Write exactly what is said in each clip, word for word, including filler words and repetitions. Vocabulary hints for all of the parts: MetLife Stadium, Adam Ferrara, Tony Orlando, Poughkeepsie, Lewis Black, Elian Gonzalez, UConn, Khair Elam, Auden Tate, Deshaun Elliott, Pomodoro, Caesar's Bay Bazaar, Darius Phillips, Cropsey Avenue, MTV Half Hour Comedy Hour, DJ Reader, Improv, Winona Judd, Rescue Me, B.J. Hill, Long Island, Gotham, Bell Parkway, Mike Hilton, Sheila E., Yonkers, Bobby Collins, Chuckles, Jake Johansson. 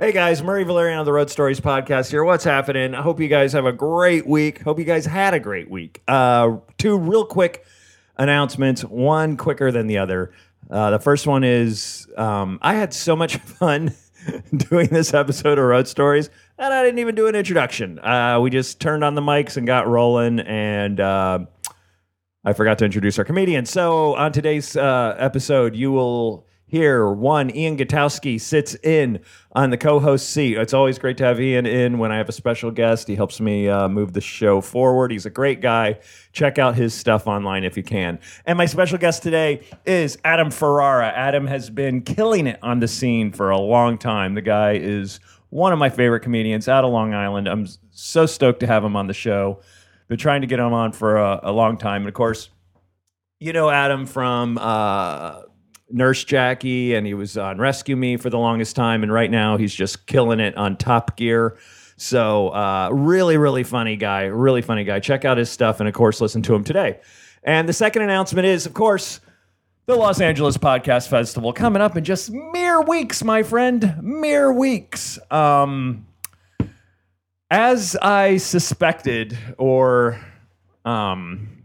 Hey guys, Murray Valerian on the Road Stories podcast here. What's happening? I hope you guys have a great week. Hope you guys had a great week. Uh, two real quick announcements, one quicker than the other. Uh, the first one is um, I had so much fun doing this episode of Road Stories and I didn't even do an introduction. Uh, we just turned on the mics and got rolling, and uh, I forgot to introduce our comedian. So on today's uh, episode, you will... Here, one, Ian Gutowski sits in on the co-host seat. It's always great to have Ian in when I have a special guest. He helps me uh, move the show forward. He's a great guy. Check out his stuff online if you can. And my special guest today is Adam Ferrara. Adam has been killing it on the scene for a long time. The guy is one of my favorite comedians out of Long Island. I'm so stoked to have him on the show. Been trying to get him on for a, a long time. And, of course, you know Adam from... Uh, Nurse Jackie, and he was on Rescue Me for the longest time, and right now he's just killing it on Top Gear. So uh, really, really funny guy, really funny guy. Check out his stuff, and of course, listen to him today. And the second announcement is, of course, the Los Angeles Podcast Festival coming up in just mere weeks, my friend, mere weeks. Um, as I suspected, or um,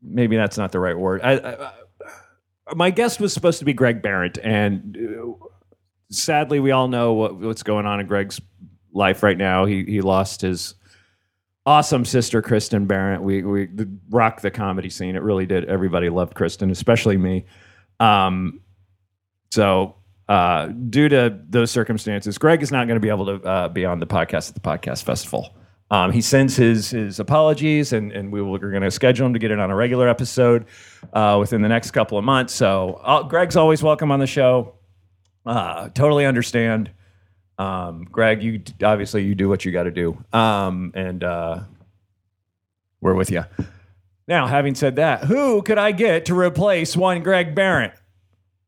maybe that's not the right word, I... I my guest was supposed to be Greg Barrett, and sadly, we all know what, what's going on in Greg's life right now. He he lost his awesome sister, Kristen Barrett. We we rocked the comedy scene. It really did. Everybody loved Kristen, especially me. Um, so uh, due to those circumstances, Greg is not going to be able to uh, be on the podcast at the podcast festival. Um, he sends his his apologies, and, and we will, we're going to schedule him to get it on a regular episode uh, within the next couple of months. So uh, Greg's always welcome on the show. Uh, totally understand. Um, Greg, you obviously you do what you got to do, um, and uh, we're with you. Now, having said that, who could I get to replace one Greg Barrett?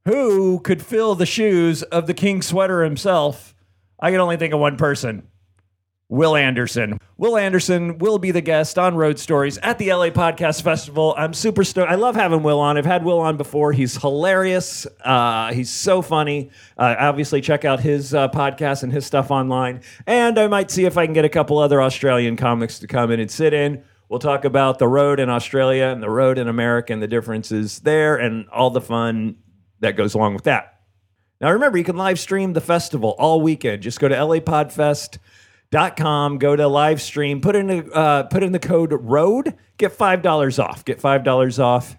Who could fill the shoes of the King Sweater himself? I can only think of one person. Will Anderson. Will Anderson will be the guest on Road Stories at the L A Podcast Festival. I'm super stoked. I love having Will on. I've had Will on before. He's hilarious. Uh, he's so funny. Uh, obviously, check out his uh, podcast and his stuff online. And I might see if I can get a couple other Australian comics to come in and sit in. We'll talk about the road in Australia and the road in America and the differences there and all the fun that goes along with that. Now, remember, you can live stream the festival all weekend. Just go to L A pod fest dot com, go to live stream, put in the uh, put in the code ROAD, get five dollars off. Get five dollars off,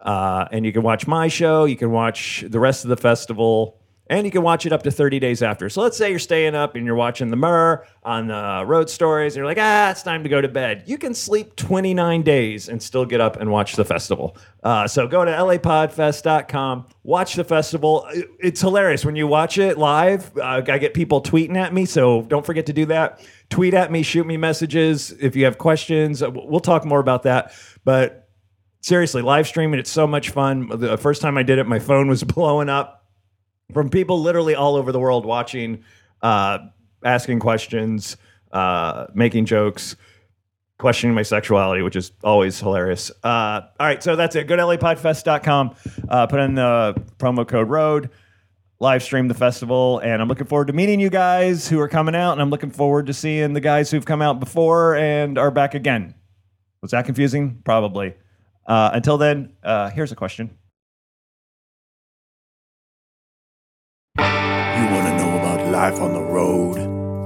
uh, and you can watch my show. You can watch the rest of the festival, and you can watch it up to thirty days after. So let's say you're staying up and you're watching the Murr on the Road Stories, and you're like, ah, it's time to go to bed. You can sleep twenty-nine days and still get up and watch the festival. Uh, so go to L A pod fest dot com, watch the festival. It's hilarious when you watch it live. Uh, I get people tweeting at me, so don't forget to do that. Tweet at me, shoot me messages if you have questions. We'll talk more about that, but seriously, live streaming, it's so much fun. The first time I did it, my phone was blowing up from people literally all over the world watching, uh, asking questions, uh, making jokes, questioning my sexuality, which is always hilarious. Uh, all right, so that's it. Go to L A pod fest dot com, uh, put in the promo code ROAD, live stream the festival, and I'm looking forward to meeting you guys who are coming out, and I'm looking forward to seeing the guys who've come out before and are back again. Was that confusing? Probably. Uh, until then, uh, here's a question. Life on the road.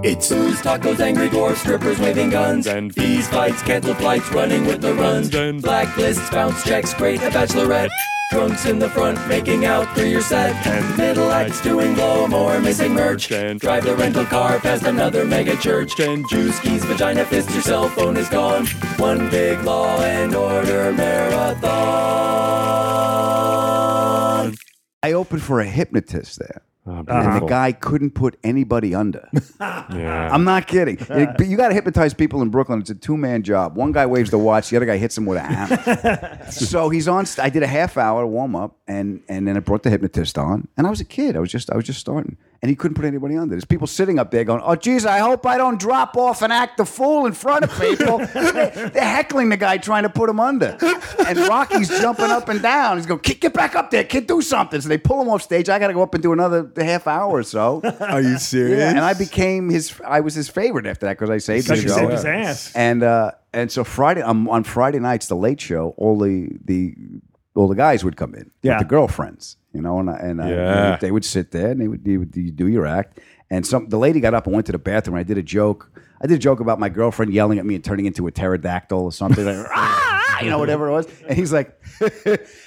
It's booze, tacos, angry dwarfs, strippers waving guns, and fees, fights, cancel flights, running with the runs, and blacklists, bounce checks, great, a bachelorette, drunks in the front, making out through your set, and middle acts doing blow more, missing merch, and drive the rental car past another mega church, and juice, keys, vagina, fist, your cell phone is gone. One big Law and Order marathon. I opened for a hypnotist there. Oh, and the guy couldn't put anybody under. Yeah. I'm not kidding. It, but you got to hypnotize people in Brooklyn. It's a two-man job. One guy waves the watch. The other guy hits him with a hammer. So he's on. St- I did a half hour warm-up, And and then I brought the hypnotist on, and I was a kid. I was just I was just starting, and he couldn't put anybody on there. There's people sitting up there going, "Oh, geez, I hope I don't drop off and act the fool in front of people." They're heckling the guy trying to put him under, and Rocky's jumping up and down. He's going, "Get back up there, kid, do something." So they pull him off stage. I got to go up and do another half hour or so. Are you serious? Yeah, and I became his. I was his favorite after that because I saved his ass. Saved his ass. And uh, and so Friday um, on Friday nights, the late show, all the the. All the guys would come in, yeah. with the girlfriends, you know, and and, uh, yeah. and they would sit there and they would, they would you do your act. And some the lady got up and went to the bathroom. I did a joke. I did a joke about my girlfriend yelling at me and turning into a pterodactyl or something, like, ah, you know, whatever it was. And he's like,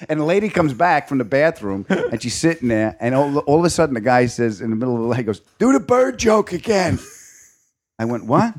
and the lady comes back from the bathroom and she's sitting there. And all, all of a sudden, the guy says in the middle of the night, goes, "Do the bird joke again." I went, "What?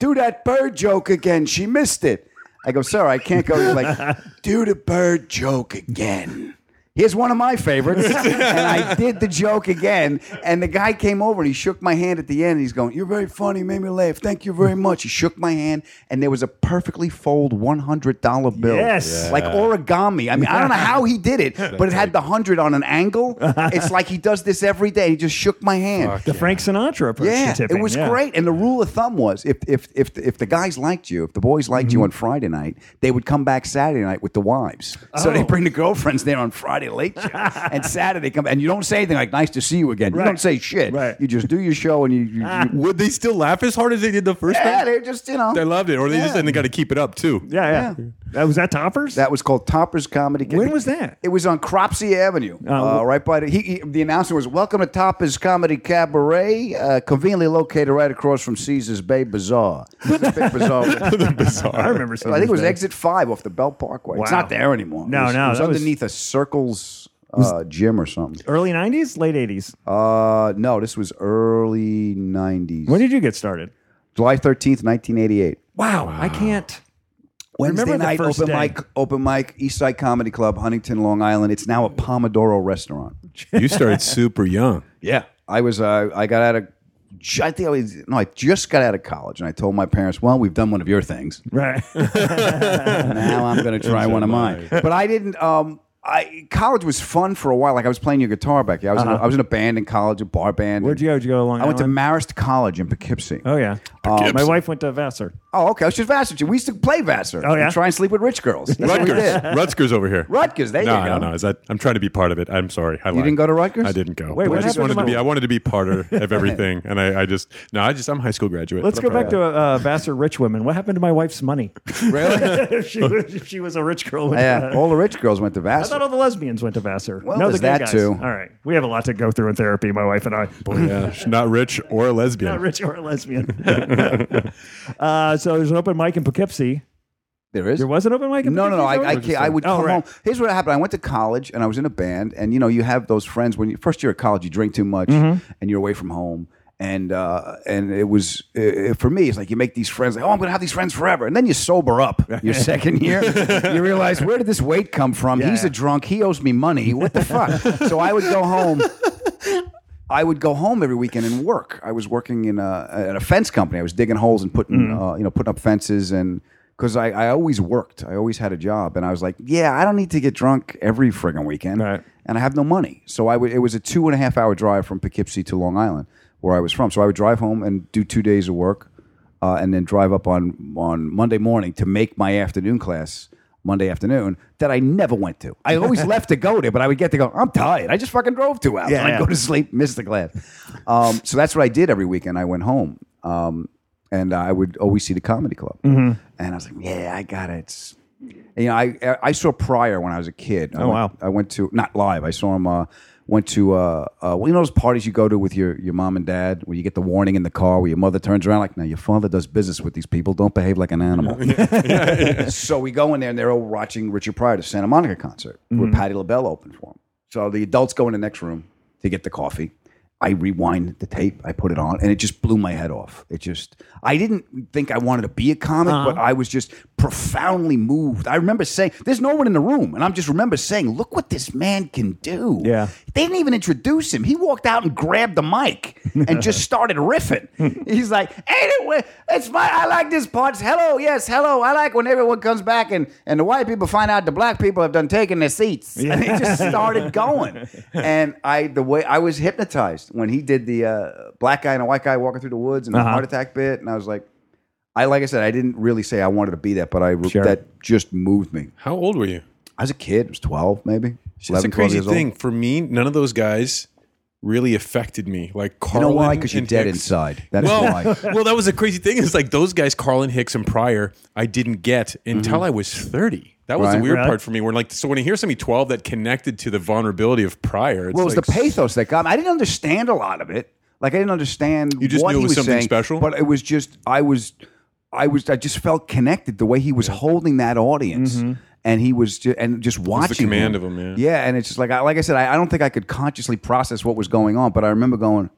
Do that bird joke again." She missed it. I go, "Sir, I can't go." He's like, "Do the bird joke again. Here's one of my favorites." And I did the joke again. And the guy came over and he shook my hand at the end. And he's going, "You're very funny. You made me laugh. Thank you very much." He shook my hand. And there was a perfectly fold one hundred dollar bill. Yes. Yeah. Like origami. I mean, I don't know how he did it, but it had the one hundred on an angle. It's like he does this every day. He just shook my hand. Fuck the yeah. Frank Sinatra approach. Yeah, tipping. It was yeah. great. And the rule of thumb was if if if if the guys liked you, if the boys liked mm-hmm. you on Friday night, they would come back Saturday night with the wives. Oh. So they bring the girlfriends there on Friday late show, and Saturday come and you don't say anything like "nice to see you again." Right. You don't say shit. Right. You just do your show and you. you, you ah. Would they still laugh as hard as they did the first time? Yeah, they just you know they loved it, or they yeah. just and they got to keep it up too. Yeah, yeah. yeah. That was that Topper's. That was called Topper's Comedy Cabaret. When was that? It was on Cropsey Avenue, uh, uh, right by the. He, he, the announcer was, "Welcome to Topper's Comedy Cabaret, uh, conveniently located right across from Caesar's Bay Bazaar." The big bazaar. The bazaar. I remember. I think it was Exit Five off the Bell Parkway. Wow. It's not there anymore. No, it was, no. It was underneath was... a circle. Uh, gym or something. Early nineties, late eighties? Uh, no, this was early nineties. When did you get started? July thirteenth, nineteen eighty-eight. Wow, wow. I can't. Wednesday remember night, open day. mic, open mic, Eastside Comedy Club, Huntington, Long Island. It's now a Pomodoro restaurant. You started super young. Yeah, I was. Uh, I got out of. I think I was no. I just got out of college, and I told my parents, "Well, we've done one of your things, right? Now I'm going to try one of mine." But I didn't. Um, I, college was fun for a while. Like I was playing your guitar back here. I was, uh-huh. in, a, I was in a band in college, a bar band. Where'd you go? Did you go to Long Island? I went to Marist College in Poughkeepsie. Oh, yeah. Uh, my wife went to Vassar. Oh, okay. She's Vassar. We used to play Vassar. Oh, yeah? And try and sleep with rich girls. Rutgers. Rutgers over here. Rutgers. There no, you go. No, no, no. I'm trying to be part of it. I'm sorry. I lied. You didn't go to Rutgers? I didn't go. Wait, what I just wanted to be. I wanted to be part of everything. And I, I just, no, I just, I'm a high school graduate. Let's go back to uh, Vassar rich women. What happened to my wife's money? Really? she, was, she was a rich girl. Yeah, uh, all the rich girls went to Vassar. I thought all the lesbians went to Vassar. Well, no, the gay that guys. Too. All right. We have a lot to go through in therapy, my wife and I. Boy, yeah. She's not rich or a lesbian. Not rich or a lesbian. uh, so there's an open mic in Poughkeepsie. There is? There was an open mic in no, Poughkeepsie? No, no, no. I, I, can't, I would oh, come right. home. Here's what happened. I went to college, and I was in a band, and, you know, you have those friends. When you first year of college, you drink too much, mm-hmm. and you're away from home. And uh, and it was, uh, for me, it's like you make these friends, like, oh, I'm going to have these friends forever. And then you sober up your second year. You realize, where did this weight come from? Yeah. He's a drunk. He owes me money. What the fuck? So I would go home. I would go home every weekend and work. I was working in a, at a fence company. I was digging holes and putting, mm. uh, you know, putting up fences. And because I, I always worked. I always had a job. And I was like, yeah, I don't need to get drunk every friggin' weekend. Right. And I have no money. So I would, it was a two and a half hour drive from Poughkeepsie to Long Island, where I was from. So I would drive home and do two days of work uh, and then drive up on, on Monday morning to make my afternoon class Monday afternoon that I never went to. I always left to go there, but I would get to go, I'm tired. I just fucking drove two hours. Yeah, I'd yeah. go to sleep, miss the class. Um, so that's what I did every weekend. I went home um, and I would always see the comedy club. Mm-hmm. And I was like, yeah, I got it. It's, you know, I, I saw Pryor when I was a kid. I oh, went, wow. I went to, not live, I saw him... Uh, Went to, uh, uh, well, you know those parties you go to with your, your mom and dad where you get the warning in the car where your mother turns around like, now your father does business with these people. Don't behave like an animal. yeah, yeah, yeah. So we go in there and they're all watching Richard Pryor at a Santa Monica concert mm-hmm. where Patti LaBelle opened for him. So the adults go in the next room to get the coffee I rewind the tape, I put it on, and it just blew my head off. It just, I didn't think I wanted to be a comic, uh-huh. but I was just profoundly moved. I remember saying, there's no one in the room, and I just remember saying, look what this man can do. Yeah. They didn't even introduce him. He walked out and grabbed the mic and just started riffing. He's like, ain't it, it's my, I like this part. Hello, yes, hello. I like when everyone comes back and, and the white people find out the black people have done taking their seats. Yeah. And he just started going. And I, the way, I was hypnotized. When he did the uh, black guy and a white guy walking through the woods and uh-huh. the heart attack bit, and I was like, I like I said, I didn't really say I wanted to be that, but I sure. that just moved me. How old were you? I was a kid. I was twelve, maybe. It's eleven, a crazy thing old. For me. None of those guys really affected me. Like Carlin, you know why? Because you're dead Hicks. Inside. That is well, why. Well, that was a crazy thing. It's like those guys, Carlin, Hicks, and Pryor, I didn't get until mm-hmm. I was thirty. That was right. the weird right. part for me. Where like, so when I hear somebody twelve that connected to the vulnerability of Pryor, it's well, it was like, the pathos that got me. I didn't understand a lot of it. Like I didn't understand. You just what knew it was, was something saying, special, but it was just I was, I was, I just felt connected the way he was yeah. holding that audience, mm-hmm. and he was, just, and just watching it was the command him. Of him, yeah. yeah. And it's just like, I, like I said, I, I don't think I could consciously process what was going on, but I remember going,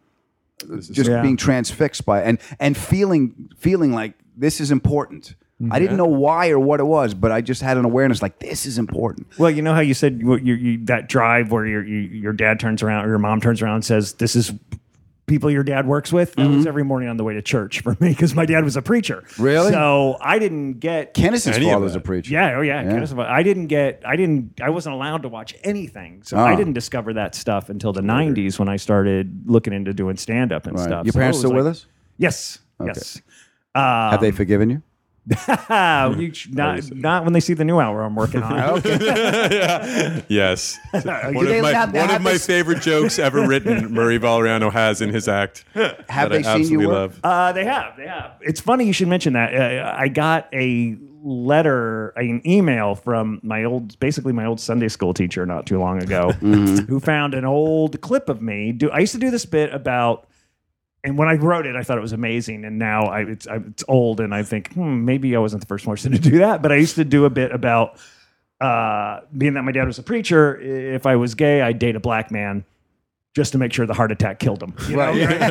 this is, just yeah. being transfixed by it and and feeling feeling like this is important. I didn't know why or what it was, but I just had an awareness like this is important. Well, you know how you said you, you, that drive where your you, your dad turns around or your mom turns around and says, this is people your dad works with? That mm-hmm. was every morning on the way to church for me because my dad was a preacher. Really? So I didn't get... Kenneth's father was a preacher. Yeah, oh yeah. yeah. I didn't get... I didn't. I wasn't allowed to watch anything. So oh. I didn't discover that stuff until the nineties when I started looking into doing stand-up and right. stuff. Your so parents still like, with us? Yes. Okay. Yes. Um, Have they forgiven you? you, not, not when they see the new hour I'm working on. Okay. yeah. Yes. One of my, have, one have of my s- favorite jokes ever written, Murray Valeriano has in his act. Have they I seen you love. Uh, they have. They have. It's funny you should mention that. Uh, I got a letter, an email from my old, basically my old Sunday school teacher not too long ago mm-hmm. who found an old clip of me. Do I used to do this bit about... And when I wrote it, I thought it was amazing. And now I, it's I, it's old, and I think hmm, maybe I wasn't the first person to do that. But I used to do a bit about uh, being that my dad was a preacher. If I was gay, I'd date a black man just to make sure the heart attack killed him. You right. know?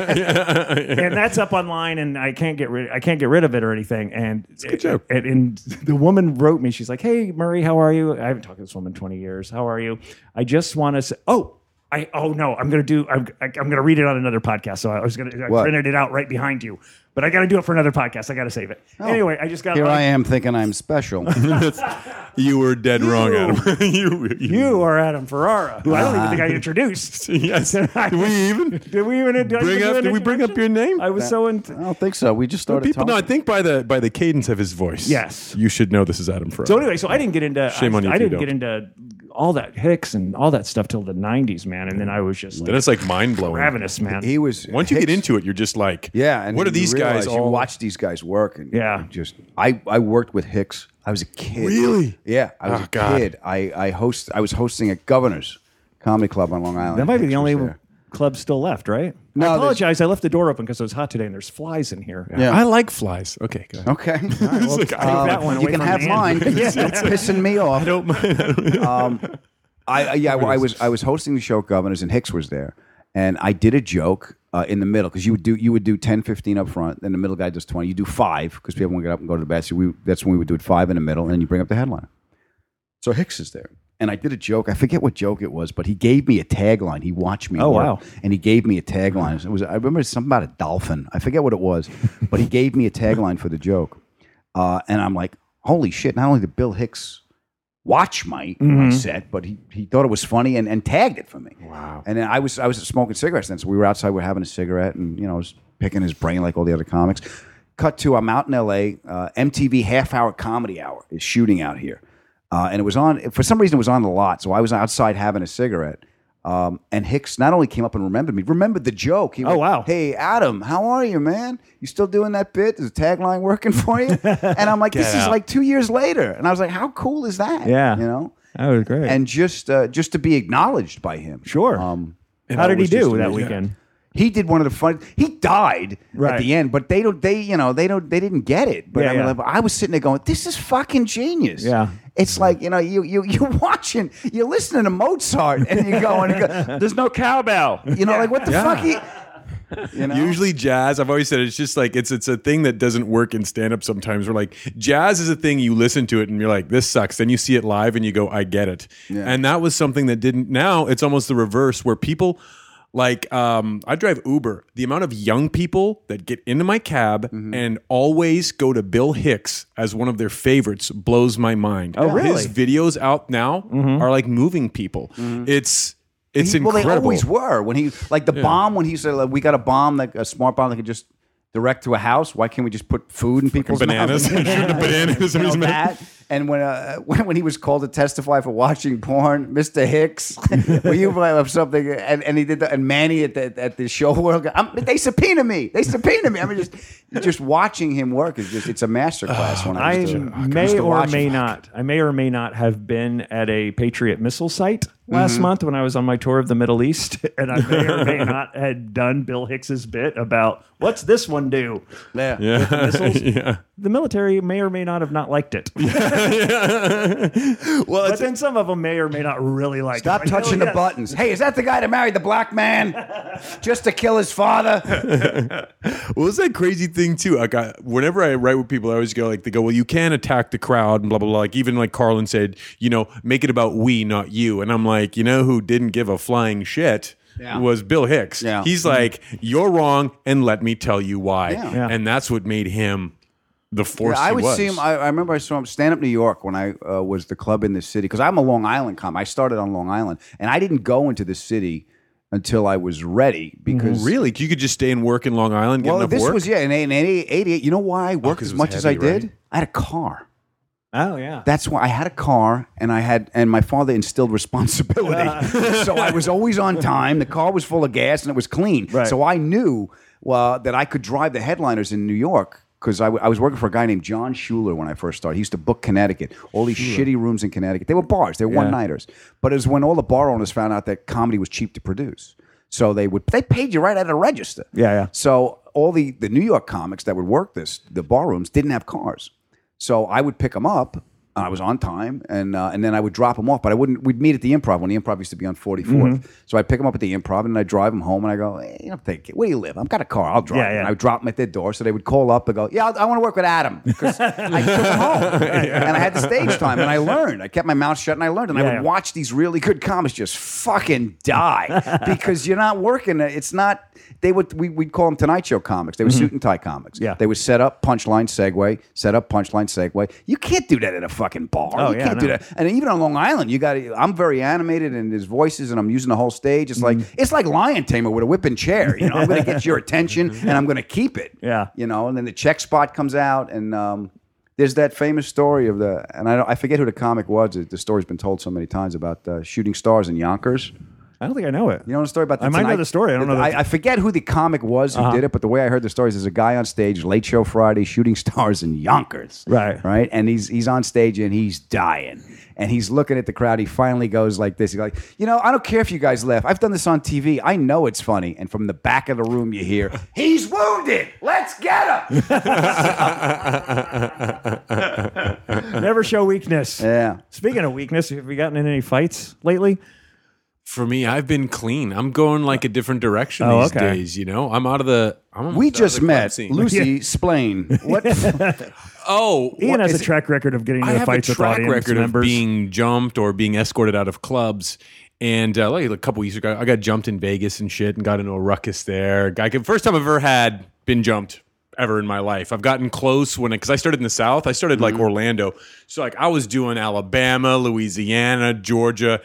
And that's up online, and I can't get rid I can't get rid of it or anything. And it's a good joke. And, and the woman wrote me. She's like, "Hey, Murray, how are you? I haven't talked to this woman in twenty years. How are you? I just want to say, oh." I oh no, I'm gonna do I'm I'm gonna read it on another podcast. So I was gonna I what? printed it out right behind you, but I gotta do it for another podcast. I gotta save it. Oh. Anyway, I just got here. Like, I am thinking I'm special. You were dead you, wrong, Adam. you, you you are Adam Ferrara, who uh, I don't even think I introduced. Yes, did I, did we even did we even did bring up? Did we bring up your name? I was that, so. In, I don't think so. We just started. People, talking. No, I think by the by the cadence of his voice. Yes, you should know this is Adam Ferrara. So anyway, so I didn't get into shame I, on you. I didn't you get into. all that Hicks and all that stuff till the nineties, man. And then I was just... Like, then it's like mind-blowing. Ravenous, man. He was... Once you Hicks, get into it, you're just like, yeah, and what are these guys all... You watch these guys work. And yeah. Just, I, I worked with Hicks. I was a kid. Really? Yeah. I was oh, a God. kid. I, I, host, I was hosting at Governor's Comedy Club on Long Island. That might be Hicks the only club still left, right? No, I apologize. I left the door open because it was hot today and there's flies in here. Yeah. I like flies. Okay, go ahead. Okay. All right, well, like, um, that one you can have mine. It's pissing me off. I don't mind. um, I, yeah, well, I was I was hosting the show at Governor's and Hicks was there. And I did a joke uh, in the middle because you would do you would do ten, fifteen up front. Then the middle guy does twenty. You do five because people would get up and go to the bathroom. So that's when we would do it five in the middle. And then you bring up the headliner. So Hicks is there. And I did a joke. I forget what joke it was, but he gave me a tagline. He watched me. Oh, work, wow. And he gave me a tagline. It was, I remember something about a dolphin. I forget what it was, but he gave me a tagline for the joke. Uh, and I'm like, holy shit, not only did Bill Hicks watch my, mm-hmm. my set, but he, he thought it was funny and, and tagged it for me. Wow. And then I was I was smoking cigarettes then, so we were outside, we were having a cigarette, and you know, I was picking his brain like all the other comics. Cut to, I'm out in L A, uh, M T V Half Hour Comedy Hour is shooting out here. Uh, and it was on, for some reason, it was on the lot. So I was outside having a cigarette. Um, and Hicks not only came up and remembered me, remembered the joke. He went, oh, wow. Hey, Adam, how are you, man? You still doing that bit? Is the tagline working for you? And I'm like, this out. is like two years later. And I was like, how cool is that? Yeah. You know? That was great. And just uh, just to be acknowledged by him. Sure. Um, how did he do that weekend? He did one of the fun. He died right. at the end, but they don't. They you know they don't. They didn't get it. But yeah, I mean, yeah. I was sitting there going, "This is fucking genius." Yeah. It's like, you know, you, you, you're watching, you're listening to Mozart, and you're going, there's no cowbell. You know, yeah. like, what the yeah. fuck? He, you know? Usually jazz, I've always said, it's just like, it's it's a thing that doesn't work in stand-up sometimes. We're like, jazz is a thing, you listen to it, and you're like, this sucks. Then you see it live, and you go, I get it. Yeah. And that was something that didn't, now it's almost the reverse, where people... Like, um, I drive Uber. The amount of young people that get into my cab mm-hmm. and always go to Bill Hicks as one of their favorites blows my mind. Oh, really? His videos out now mm-hmm. are like moving people. Mm-hmm. It's it's he, incredible. Well, they always were. When he, like the yeah. bomb, when he said, like, we got a bomb, like a smart bomb that could just direct to a house. Why can't we just put food in people's Fucking bananas? Mouths? Sure, the bananas you know, in that. And when, uh, when when he was called to testify for watching porn, Mister Hicks, were you of something? And, and he did that. And Manny at the at the show world, I'm, they subpoena me. They subpoena me. I mean, just just watching him work is just it's a masterclass. Uh, when I, I used to, may I used to or watch may him. not, I may or may not have been at a Patriot missile site last mm-hmm. month when I was on my tour of the Middle East, and I may or may not had done Bill Hicks's bit about what's this one do? Yeah, yeah. With the missiles. yeah. The military may or may not have not liked it. yeah. Well, but then it. some of them may or may not really like Stop it. Stop touching the yes. buttons. Hey, is that the guy that married the black man just to kill his father? Well, it's that crazy thing, too. Like I, whenever I write with people, I always go, like, they go, well, you can attack the crowd and blah, blah, blah. Like, even like Carlin said, you know, make it about we, not you. And I'm like, you know who didn't give a flying shit? Yeah. Was Bill Hicks. Yeah. He's like, you're wrong, and let me tell you why. Yeah. Yeah. And that's what made him the force yeah, I he would was. See him, I, I remember I saw him stand up New York when I uh, was the club in the city, because I'm a Long Island comic. I started on Long Island, and I didn't go into the city until I was ready. Because really? You could just stay and work in Long Island, get well, enough work? Well, this was, yeah, in eighty-eight. You know why I worked oh, as much heavy, as I did? Right? I had a car. Oh yeah, that's why I had a car, and I had, and my father instilled responsibility. Uh. So I was always on time. The car was full of gas, and it was clean. Right. So I knew well that I could drive the headliners in New York, because I, w- I was working for a guy named John Schuler when I first started. He used to book Connecticut, all these Schuler. shitty rooms in Connecticut. They were bars, they were yeah. one nighters. But it was when all the bar owners found out that comedy was cheap to produce, so they would they paid you right out of the register. Yeah, yeah. So all the the New York comics that would work this the bar rooms didn't have cars. So I would pick them up, and I was on time, and uh, and then I would drop them off. But I wouldn't. We'd meet at the Improv when the Improv used to be on forty-fourth. Mm-hmm. So I'd pick them up at the Improv, and I'd drive them home, and I go, hey, you know, thank you. Where do you live? I've got a car. I'll drive. Yeah, yeah. And I would drop them at their door, so they would call up and go, yeah, I, I want to work with Adam, because I took him home, yeah. and I had the stage time, and I learned. I kept my mouth shut, and I learned, and yeah, I would yeah. watch these really good comics just fucking die because you're not working. It's not. They would we we'd call them Tonight Show comics. They were mm-hmm. suit and tie comics. Yeah. They would set up punchline segue, set up punchline segue. You can't do that at a fucking bar. Oh, you yeah, can't no. do that. And even on Long Island, you got. I'm very animated, and there's voices, and I'm using the whole stage. It's like mm. it's like Lion Tamer with a whipping chair. You know, I'm going to get your attention, and I'm going to keep it. Yeah. You know, and then the check spot comes out, and um, there's that famous story of the, and I don't, I forget who the comic was. The story's been told so many times about uh, shooting stars in Yonkers. I don't think I know it. You know the story about the I might tonight, know the story. I don't know. The, I, I forget who the comic was who uh-huh. did it, but the way I heard the story is there's a guy on stage, Late Show Friday, shooting stars in Yonkers. Right. Right? And he's he's on stage and he's dying. And he's looking at the crowd. He finally goes like this. He's like, you know, I don't care if you guys laugh. I've done this on T V. I know it's funny. And from the back of the room you hear, he's wounded. Let's get him. Never show weakness. Yeah. Speaking of weakness, have we gotten in any fights lately? For me, I've been clean. I'm going like a different direction oh, these okay. days, you know? I'm out of the... I'm we just the met scene. Lucy Splain. What? oh. Ian what, has a track record of getting into fights with audience members. I have a track record members. of being jumped or being escorted out of clubs. And uh, like a couple years ago, I got jumped in Vegas and shit and got into a ruckus there. I could, first time I've ever had been jumped ever in my life. I've gotten close when... Because I started in the South. I started like mm-hmm. Orlando. So like I was doing Alabama, Louisiana, Georgia...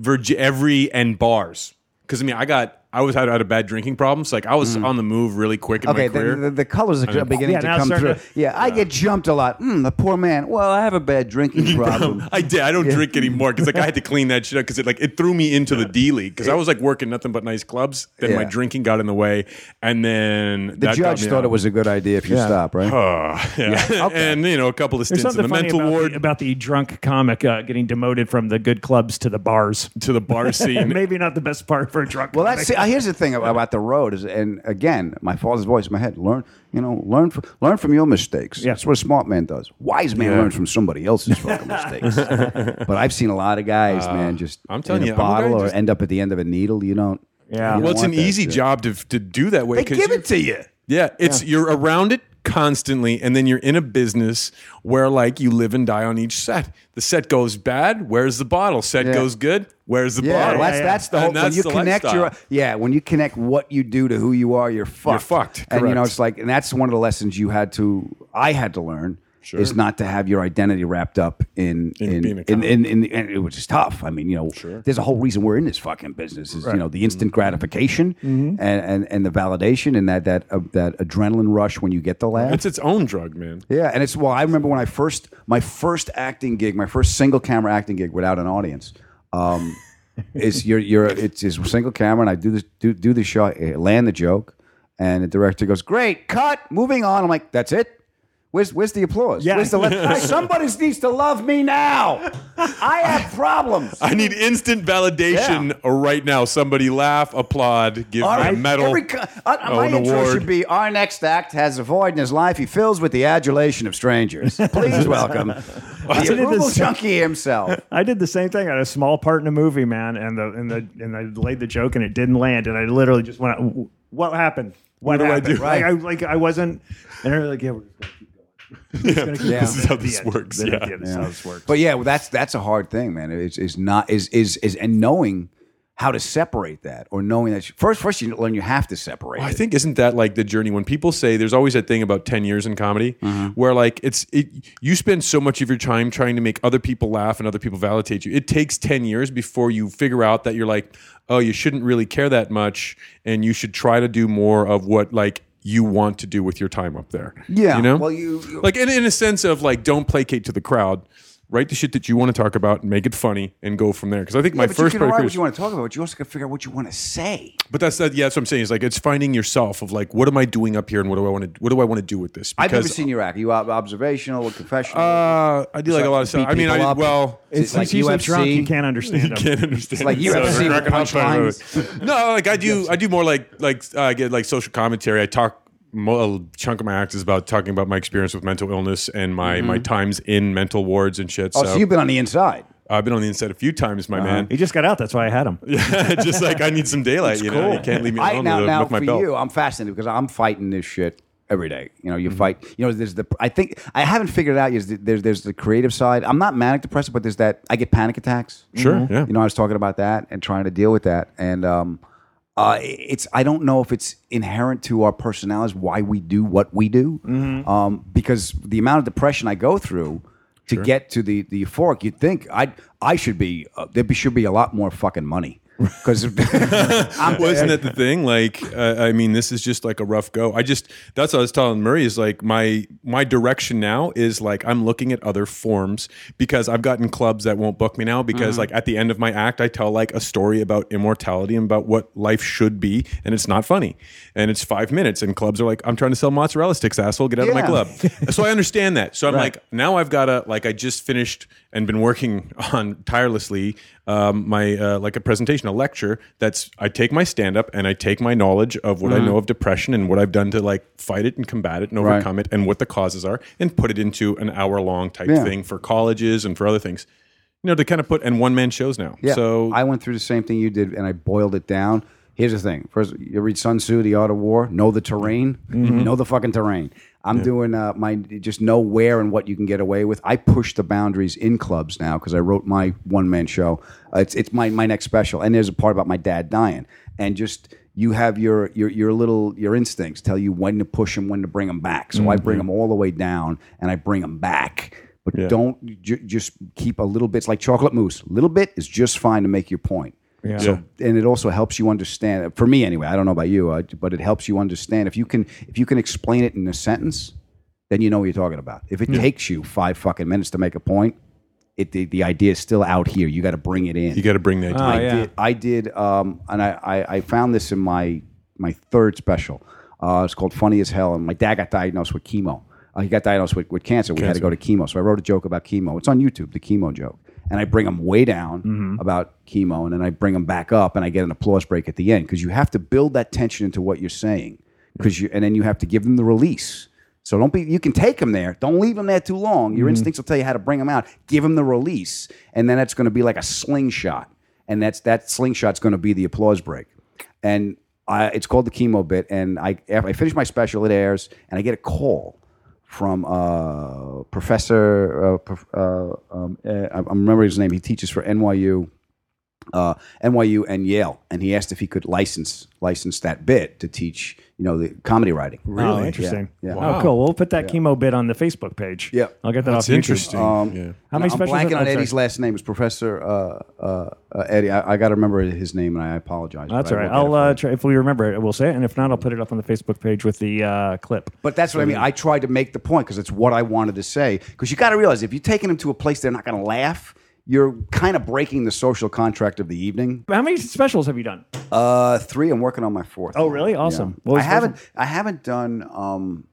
Virgi- every and bars because I mean I got I was had, had a bad drinking problem, so like I was mm. on the move really quick in okay, my career. The, the, the colors are I mean, beginning yeah, to come through. To, yeah, uh, I get jumped a lot. Mm, the poor man. Well, I have a bad drinking problem. I did. I don't yeah. drink anymore because like I had to clean that shit up because it like it threw me into yeah. the D League because yeah. I was like working nothing but nice clubs. Then yeah. my drinking got in the way, and then the that judge thought out. It was a good idea if you yeah. stop, right? Oh, yeah. yeah. Okay. And you know, a couple of stints in the mental about ward the, about the drunk comic uh, getting demoted from the good clubs to the bars to the bar scene. Maybe not the best part for a drunk. Well, comic. That's. Well, here's the thing about the road is, and again, my father's voice in my head. Learn, you know, learn from learn from your mistakes. Yeah. That's what a smart man does. Wise man yeah. learns from somebody else's fucking mistakes. But I've seen a lot of guys, uh, man, just I'm telling in a you, bottle or just... end up at the end of a needle. You don't. Yeah. You well, don't it's an easy shit. job to to do that way. They give it to you. Yeah, it's yeah. you're around it constantly, and then you're in a business where like you live and die on each set. The set goes bad, where's the bottle? Set yeah. goes good, where's the yeah, bottle? That's, yeah, that's the whole. That's when you the connect lifestyle. your yeah, when you connect what you do to who you are, you're fucked. You're fucked. Correct. And you know it's like, and that's one of the lessons you had to, I had to learn. Sure. Is not to have your identity wrapped up in in in, in, in, in, in it, which is tough. I mean, you know, sure. there's a whole reason we're in this fucking business is right. you know the instant gratification mm-hmm. and, and, and the validation and that that uh, that adrenaline rush when you get the laugh. It's its own drug, man. Yeah, and it's well, I remember when I first my first acting gig, my first single camera acting gig without an audience. Um, is you're you're it's, it's single camera, and I do this do do the shot, land the joke, and the director goes, "Great, cut, moving on." I'm like, "That's it." Where's, where's the applause? Yeah. Where's the le- Somebody needs to love me now. I have problems. I need instant validation yeah. right now. Somebody laugh, applaud, give right. me a medal. Every, uh, oh, my intro should be, our next act has a void in his life. He fills with the adulation of strangers. Please welcome the approval junkie himself. I did the same thing. I had a small part in a movie, man, and the and the and I laid the joke and it didn't land, and I literally just went, out, what happened? What, what do happened? I do? Right? Like, I like I wasn't. And I was like, yeah. We're, yeah. yeah. This is how this yeah. works. Yeah. Yeah, this yeah. how this works. But yeah, well, that's that's a hard thing, man. It's, it's not is is is and knowing how to separate that or knowing that you, first first you learn you have to separate. Well, I think isn't that like the journey when people say there's always that thing about ten years in comedy mm-hmm. where like it's it you spend so much of your time trying to make other people laugh and other people validate you. It takes ten years before you figure out that you're like, oh, you shouldn't really care that much and you should try to do more of what like you want to do with your time up there. Yeah. You know? Well, you, you like in, in a sense of like, don't placate to the crowd. Write the shit that you want to talk about and make it funny and go from there. Because I think yeah, my but first you can write what you want to talk about, but you also got to figure out what you want to say. But that's that. Yeah, that's what I'm saying. It's like it's finding yourself of like, what am I doing up here, and what do I want to what do I want to do with this? Because I've never seen you act. Are you observational or confessional? Uh, I do like, like a lot of stuff. I mean, I did, well, it's, it's like you like drunk. You can't understand. You can't understand. It's like you have seen punchlines. No, like I do. I do more like like uh, I get like social commentary. I talk. A chunk of my act is about talking about my experience with mental illness and my, mm-hmm. my times in mental wards and shit. Oh, so, so you've been on the inside. I've been on the inside a few times, my uh-huh. man. He just got out. That's why I had him. Yeah, just like I need some daylight. It's you cool. know, you can't leave me alone I, now, with, now with my belt. Now, for you, I'm fascinated because I'm fighting this shit every day. You know, you mm-hmm. fight. You know, there's the. I think I haven't figured it out yet. There's there's the creative side. I'm not manic depressive, but there's that. I get panic attacks. Sure. Mm-hmm. Yeah. You know, I was talking about that and trying to deal with that and. um Uh, it's. I don't know if it's inherent to our personalities why we do what we do, mm-hmm. um, because the amount of depression I go through to sure. get to the, the euphoric, you'd think I I should be uh, there be, should be a lot more fucking money because wasn't that the thing? Like uh, I mean, this is just like a rough go. I just that's what I was telling Murray is like my my direction now is like I'm looking at other forms because I've gotten clubs that won't book me now because mm-hmm. like at the end of my act I tell like a story about immortality and about what life should be and it's not funny and it's five minutes and clubs are like I'm trying to sell mozzarella sticks, asshole, get out yeah. of my club. So I understand that. So I'm right. like now I've got to like I just finished and been working on tirelessly um, my uh, like a presentation. A lecture that's I take my stand up and I take my knowledge of what mm. I know of depression and what I've done to like fight it and combat it and overcome right. it and what the causes are and put it into an hour long type yeah. thing for colleges and for other things, you know, to kind of put and one man shows now. Yeah. So I went through the same thing you did and I boiled it down. Here's the thing: first, you read Sun Tzu, The Art of War. Know the terrain. Mm-hmm. Know the fucking terrain. I'm yeah. doing uh, my just know where and what you can get away with. I push the boundaries in clubs now because I wrote my one man show. Uh, it's it's my, my next special, and there's a part about my dad dying, and just you have your your your little your instincts tell you when to push them, when to bring them back. So mm-hmm. I bring them all the way down, and I bring them back. But yeah. don't j- just keep a little bit. It's like chocolate mousse. A little bit is just fine to make your point. Yeah. So, and it also helps you understand. For me, anyway, I don't know about you, uh, but it helps you understand if you can if you can explain it in a sentence, then you know what you're talking about. If it yeah. takes you five fucking minutes to make a point, it the, the idea is still out here. You got to bring it in. You got to bring that. Oh, I yeah. did. I did. Um, and I, I, I found this in my my third special. Uh, it's called Funny as Hell. And my dad got diagnosed with chemo. Uh, he got diagnosed with, with cancer. We cancer. had to go to chemo. So I wrote a joke about chemo. It's on YouTube. The chemo joke. and I bring them way down mm-hmm. about chemo, and then I bring them back up, and I get an applause break at the end, because you have to build that tension into what you're saying, because you, and then you have to give them the release. So don't be, you can take them there. Don't leave them there too long. Your mm-hmm. instincts will tell you how to bring them out. Give them the release, and then it's going to be like a slingshot, and that's that slingshot's going to be the applause break. And I, it's called the chemo bit. And I, after I finish my special, it airs, and I get a call from uh, Professor. Uh, prof, uh, um, I remember his name. He teaches for N Y U, uh, N Y U and Yale, and he asked if he could license license that bit to teach, you know, the comedy writing. Really oh, interesting. Yeah. Yeah. Wow. Oh, cool. We'll put that yeah. chemo bit on the Facebook page. Yeah, I'll get that That's off YouTube. Interesting. Um, yeah. How many I'm specials? I'm blanking on Eddie's last name. It's Professor uh, uh, uh, Eddie. I, I got to remember his name, and I apologize. That's all right. I'll uh, try, if we remember it, we'll say it, and if not, I'll put it up on the Facebook page with the uh, clip. But that's what so, I mean. I tried to make the point because it's what I wanted to say. Because you got to realize if you're taking them to a place they're not going to laugh, you're kind of breaking the social contract of the evening. How many specials have you done? Uh, three. I'm working on my fourth. Oh, really? Awesome. Yeah. I haven't. Special? I haven't done um,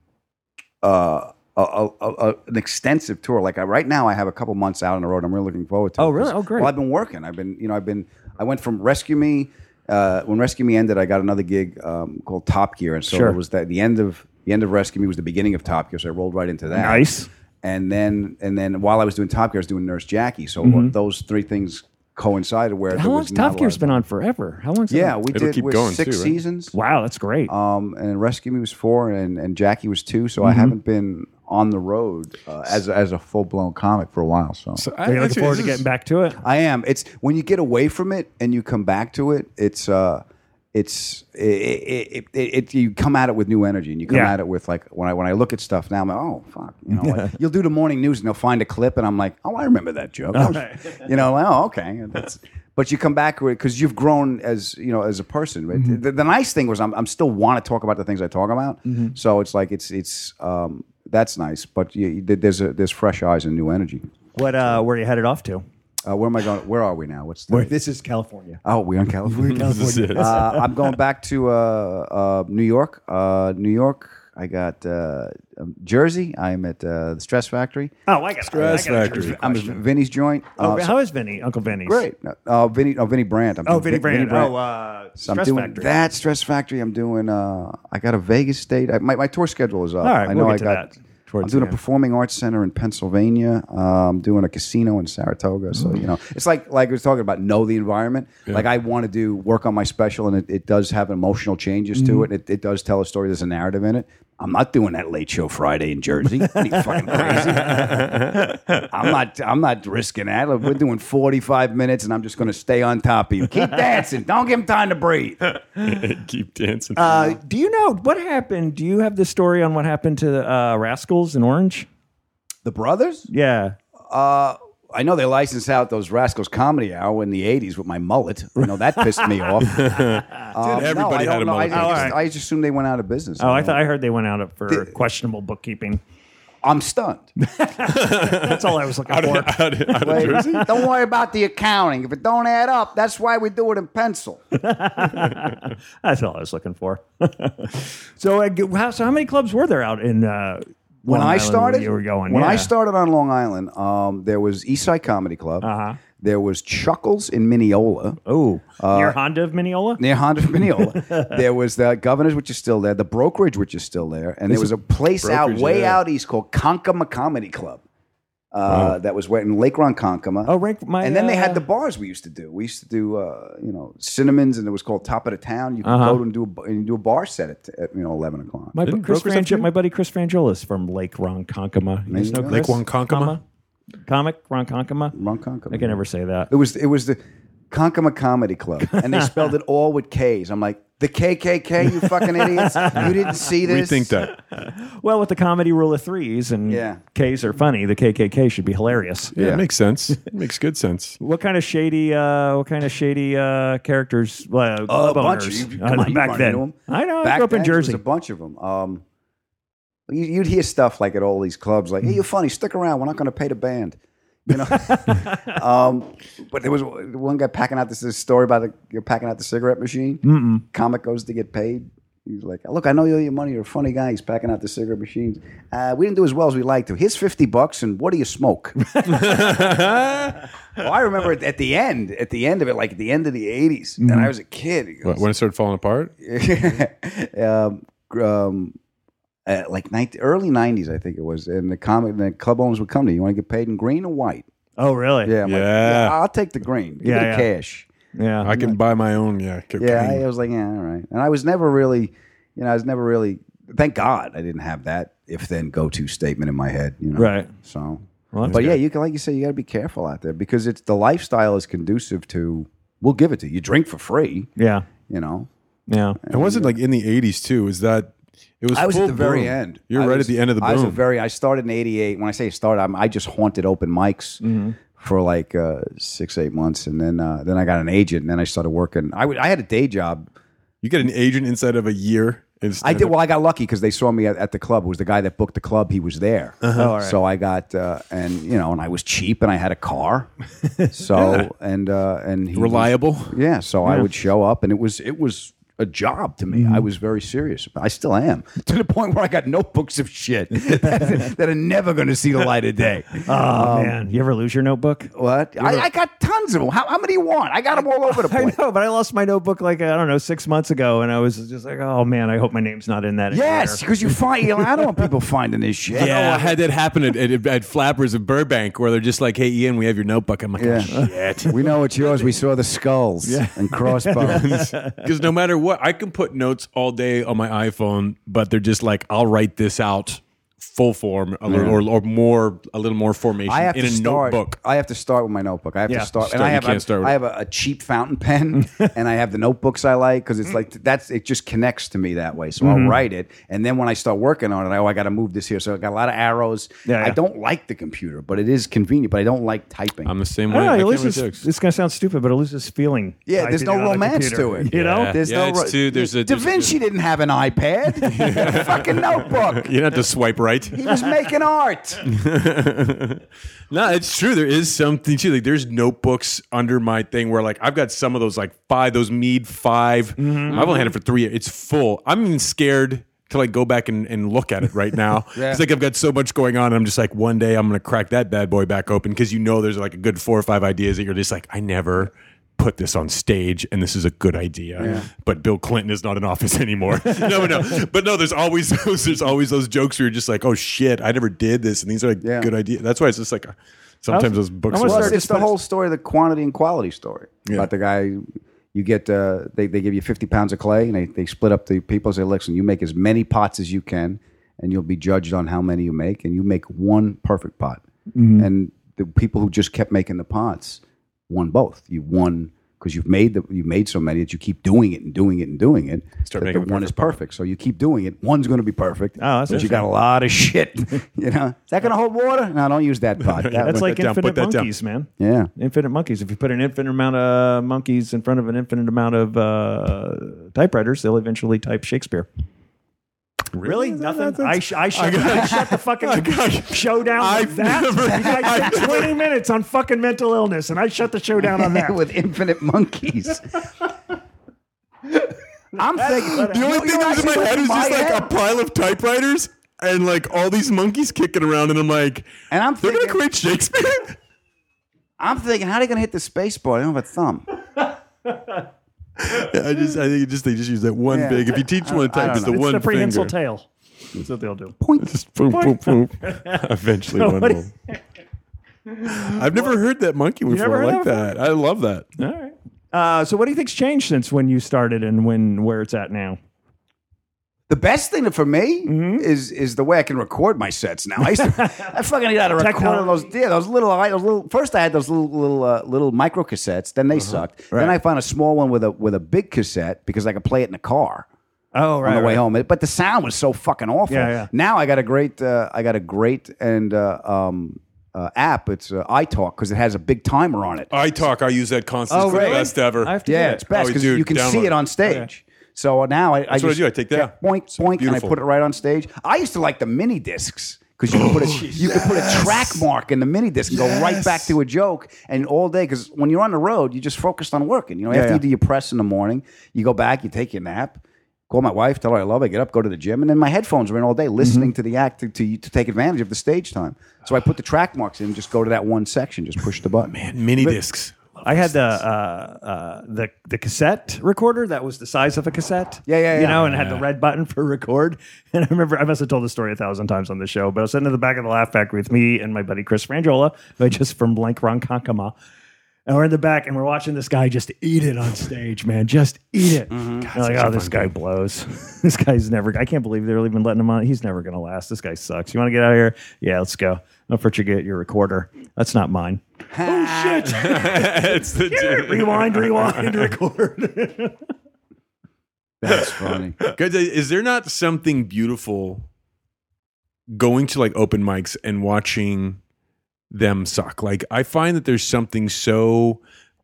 uh, a, a, a, an extensive tour. Like I, right now, I have a couple months out on the road. I'm really looking forward to. Oh, it really? Oh, great. Well, I've been working. I've been, you know, I've been. I went from Rescue Me. Uh, when Rescue Me ended, I got another gig um, called Top Gear, and so sure. it was that the end of the end of Rescue Me was the beginning of Top Gear. So I rolled right into that. Nice. And then, and then, while I was doing Top Gear, I was doing Nurse Jackie. So mm-hmm. those three things coincided. Where how long's Top Gear's been on forever? How long's yeah? It we did keep going six too, right? seasons. Wow, that's great. Um, and Rescue Me was four, and, and Jackie was two. So mm-hmm. I haven't been on the road uh, as as a full blown comic for a while. So, so I, are you looking forward to getting back to it? I am. It's when you get away from it and you come back to it. It's. Uh, It's it it, it it you come at it with new energy, and you come yeah. at it with like when I when I look at stuff now, I'm like, oh fuck, you know, like, you'll do the morning news and they'll find a clip, and I'm like, oh, I remember that joke, that was, right. you know, oh okay, that's, but you come back with it because you've grown as you know as a person. Right? Mm-hmm. The, the nice thing was I'm I'm still want to talk about the things I talk about, mm-hmm. so it's like it's it's um that's nice, but you, there's a there's fresh eyes and new energy. What uh where are you headed off to? Uh, where am I going? Where are we now? What's the Wait, this is California. Oh, we're in California. California. Uh, I'm going back to uh, uh, New York. Uh, New York. I got uh, Jersey. I'm at uh, the Stress Factory. Oh, I got Stress I, I got Factory. I'm at Vinny's joint. Uh, oh, how is Vinny? Uncle Vinny's. Great. Uh, Vinny. Oh, Vinny Brand. I'm oh, Vinny Brand. Vinny Brand. Oh, uh, so Stress I'm doing Factory. That Stress Factory. I'm doing. Uh, I got a Vegas date. I, my my tour schedule is up. All right, I know we'll get I got. To that. I'm doing a performing arts center in Pennsylvania. Uh, I'm doing a casino in Saratoga. So, you know, it's like like I was talking about, know the environment. Yeah. Like I want to do work on my special, and it, it does have emotional changes to mm-hmm. it. it. It does tell a story. There's a narrative in it. I'm not doing that late show Friday in Jersey. What are you fucking crazy? I'm not I'm not risking that. Look, we're doing forty-five minutes, and I'm just going to stay on top of you. Keep dancing. Don't give him time to breathe. Keep dancing. Uh, do you know what happened? Do you have the story on what happened to uh, Rascals in Orange? The brothers? Yeah. Uh, I know they licensed out those Rascals Comedy Hour in the eighties with my mullet. You know, that pissed me off. um, Dude, everybody no, had a know. mullet. I, I, just, I just assumed they went out of business. Oh, I, I thought I heard they went out for the, questionable bookkeeping. I'm stunned. That's all I was looking out for. Of, out of, out Wait, of Jersey? Don't worry about the accounting. If it don't add up, that's why we do it in pencil. That's all I was looking for. so, uh, how, so how many clubs were there out in... Uh, When Long I Island started, you were going. When yeah. I started on Long Island, um, there was Eastside Comedy Club. Uh-huh. There was Chuckles in Mineola. Oh, uh, near Honda of Mineola. Near Honda of Mineola. There was the Governor's, which is still there. The Brokerage, which is still there, and this there was a place out way yeah. out east called Ronkonkoma Comedy Club. Uh, wow. That was where in Lake Ronkonkoma. Oh, rank my, and then uh, they had the bars we used to do. We used to do, uh, you know, Cinnamons, and it was called Top of the Town. You could uh-huh. go and do a and do a bar set at, at you know eleven o'clock. My, Chris Frang- my buddy Chris Frangiola is from Lake Ronkonkoma. You know Lake Ronkonkoma, comic Ronkonkoma. Ronkonkoma. I can never say that. It was it was the Ronkonkoma Comedy Club, and they spelled it all with K's. I'm like. The K K K, you fucking idiots! You didn't see this. We think that. Well, with the comedy rule of threes and yeah. K's are funny, the K K K should be hilarious. Yeah, yeah. It makes sense. It makes good sense. What kind of shady? Uh, what kind of shady uh, characters? Uh, uh, a bunch. Of, you, come uh, on, back then, them. I know. Back I grew up in Jersey. There was a bunch of them. Um, you, you'd hear stuff like at all these clubs, like, "Hey, you're funny. Stick around. We're not going to pay the band." You know, um, but there was one guy packing out this, this story about a, you're packing out the cigarette machine. Mm-mm. Comic goes to get paid. He's like, look, I know you owe your money. You're a funny guy. He's packing out the cigarette machines. Uh, we didn't do as well as we liked to. Here's fifty bucks, and what do you smoke? Well, I remember at the end, at the end of it, like at the end of the eighties, mm-hmm. and I was a kid. Goes, what, when it started falling apart? um, um, uh, like ninety, early nineties, I think it was. And the, comic, the club owners would come to you. You want to get paid in green or white? Oh, really? Yeah. I'm yeah. Like, yeah I'll take the green. Give yeah, me the yeah. cash. Yeah, I can buy my own. Yeah, yeah. I, I was like, yeah, all right. And I was never really, you know, I was never really. Thank God I didn't have that if then go to statement in my head, you know. Right. So, well, but good. Yeah, you can, like you say, you got to be careful out there because it's the lifestyle is conducive to. We'll give it to you. You drink for free. Yeah. You know. Yeah. And it wasn't like in the eighties too. Is that? It was. I was at the boom. very end. You're I right was, at the end of the boom. I was very. I started in eighty-eight. When I say started, I'm, I just haunted open mics. Mm-hmm. For like uh, six, eight months, and then uh, then I got an agent, and then I started working. I, w- I had a day job. You got an agent inside of a year? I did. Well, I got lucky because they saw me at, at the club. It was the guy that booked the club. He was there. Uh-huh. Oh, right. So I got, uh, and you know, and I was cheap, and I had a car. So, yeah. and uh, and he Reliable. Was, yeah, so yeah. I would show up, and it was it was... a job to me. Mm-hmm. I was very serious. I still am. To the point where I got notebooks of shit that, that are never going to see the light of day. Oh, um, man. You ever lose your notebook? What? You ever... I, I got tons of them. How, how many do you want? I got them all over the place. I know, but I lost my notebook like, I don't know, six months ago, and I was just like, oh, man, I hope my name's not in that anymore. Yes, because you find, you know, I don't want people finding this shit. Yeah, I, want... I had that happen at, at, at Flappers in Burbank where they're just like, hey, Ian, we have your notebook. I'm like, yeah. oh, shit. We know it's yours. We saw the skulls yeah. and crossbones. Because no matter what, I can put notes all day on my iPhone, but they're just like, I'll write this out full form a little, yeah. or, or more, a little more formation I have in to a start, notebook. I have to start with my notebook. I have yeah. to start, start and I have, I, start I have a, a cheap fountain pen, and I have the notebooks I like because it's like that's it just connects to me that way. So mm-hmm. I'll write it, and then when I start working on it, I oh I got to move this here. So I got a lot of arrows. Yeah, I yeah. don't like the computer, but it is convenient. But I don't like typing. I'm the same way. I know, I it's, it's gonna sound stupid, but it loses feeling. Yeah, there's no romance the to it. You know, yeah. there's yeah, no. Ro- too, there's a, Da Vinci didn't have an iPad. He had a fucking notebook. You have to swipe right. He was making art. No, it's true. There is something too. Like, there's notebooks under my thing where, like, I've got some of those, like five, those Mead five. Mm-hmm. I've only had it for three years. It's full. I'm even scared to like go back and, and look at it right now. It's yeah. like I've got so much going on. And I'm just like, one day I'm gonna crack that bad boy back open because you know there's like a good four or five ideas that you're just like, I never put this on stage and this is a good idea yeah. but Bill Clinton is not in office anymore. no, no, but no, there's always those, there's always those jokes where you're just like, oh shit, I never did this, and these are like yeah. good ideas. That's why it's just like sometimes was, those books well, it's, it's the whole story, the quantity and quality story yeah. about the guy. You get uh, they, they give you fifty pounds of clay and they, they split up the people, say, listen, you make as many pots as you can and you'll be judged on how many you make, and you make one perfect pot. Mm-hmm. And the people who just kept making the pots won both. You won because you've made the you made so many that you keep doing it and doing it and doing it. Start making one is perfect, so you keep doing it. One's going to be perfect. Oh, that's but you got a lot of shit. You know, is that going to hold water? No, don't use that pot. That that's like that infinite down, monkeys, man. Yeah, infinite monkeys. If you put an infinite amount of monkeys in front of an infinite amount of uh, typewriters, they'll eventually type Shakespeare. Really? really? Nothing? I, sh- I, sh- I, got, I shut the fucking I showdown I with that? Never, you guys spent twenty minutes on fucking mental illness, and I shut the showdown on that. With infinite monkeys. I'm That's thinking... The only thing that was in my head was just like head. a pile of typewriters and like all these monkeys kicking around, and I'm like, and I'm they're going to create Shakespeare? I'm thinking, how are they going to hit the space bar? They don't have a thumb. Yeah, I just, I think, just they just use that one yeah. big. If you teach one to type, it's the it's one. It's the prehensile tail. That's what they'll do. Point. Just boom, boom, boom. Eventually, Nobody. one will. I've never well, heard that monkey before. I like that. that. I love that. All right. Uh, so, what do you think's changed since when you started and when where it's at now? The best thing for me mm-hmm. is is the way I can record my sets now. I used to, I fucking knew how to record on those, yeah, those little, those little. First, I had those little little uh, little micro cassettes. Then they uh-huh. sucked. Right. Then I found a small one with a with a big cassette because I could play it in the car. Oh, right, on the way right. home. But the sound was so fucking awful. Yeah, yeah. Now I got a great uh, I got a great and. Uh, um, Uh, app, it's uh, iTalk because it has a big timer on it. iTalk, I use that constantly. Oh, right. It's the best ever. I have to yeah, it's best because oh, you can download. see it on stage. Yeah. So now I, I that's just what I do. I take that yeah, boink, boink, beautiful. And I put it right on stage. I used to like the mini discs because you could put a you yes. could put a track mark in the mini disc and yes. go right back to a joke and all day because when you're on the road, you're just focused on working. You know, after yeah, yeah. you do your press in the morning, you go back, you take your nap. Call my wife, tell her I love her, get up, go to the gym, and then my headphones are in all day listening mm-hmm. to the act to, to to take advantage of the stage time. So I put the track marks in and just go to that one section, just push the button. Man, mini but, discs. I had the uh, uh, the the cassette recorder that was the size of a cassette. Yeah, yeah, yeah. You know, and it had yeah. the red button for record. And I remember, I must have told this story a thousand times on the show, but I was sitting in the back of the Laugh Factory with me and my buddy Chris Frangiola, who I just from Lake Ronkonkoma. And we're in the back and we're watching this guy just eat it on stage, man. Just eat it. Mm-hmm. God, like, oh, this guy game. blows. This guy's never, I can't believe they're even letting him on. He's never going to last. This guy sucks. You want to get out of here? Yeah, let's go. Don't forget your recorder. That's not mine. Oh, shit. It's the yeah, rewind, rewind, record. That's funny. Is there not something beautiful going to like open mics and watching them suck? Like, I find that there's something so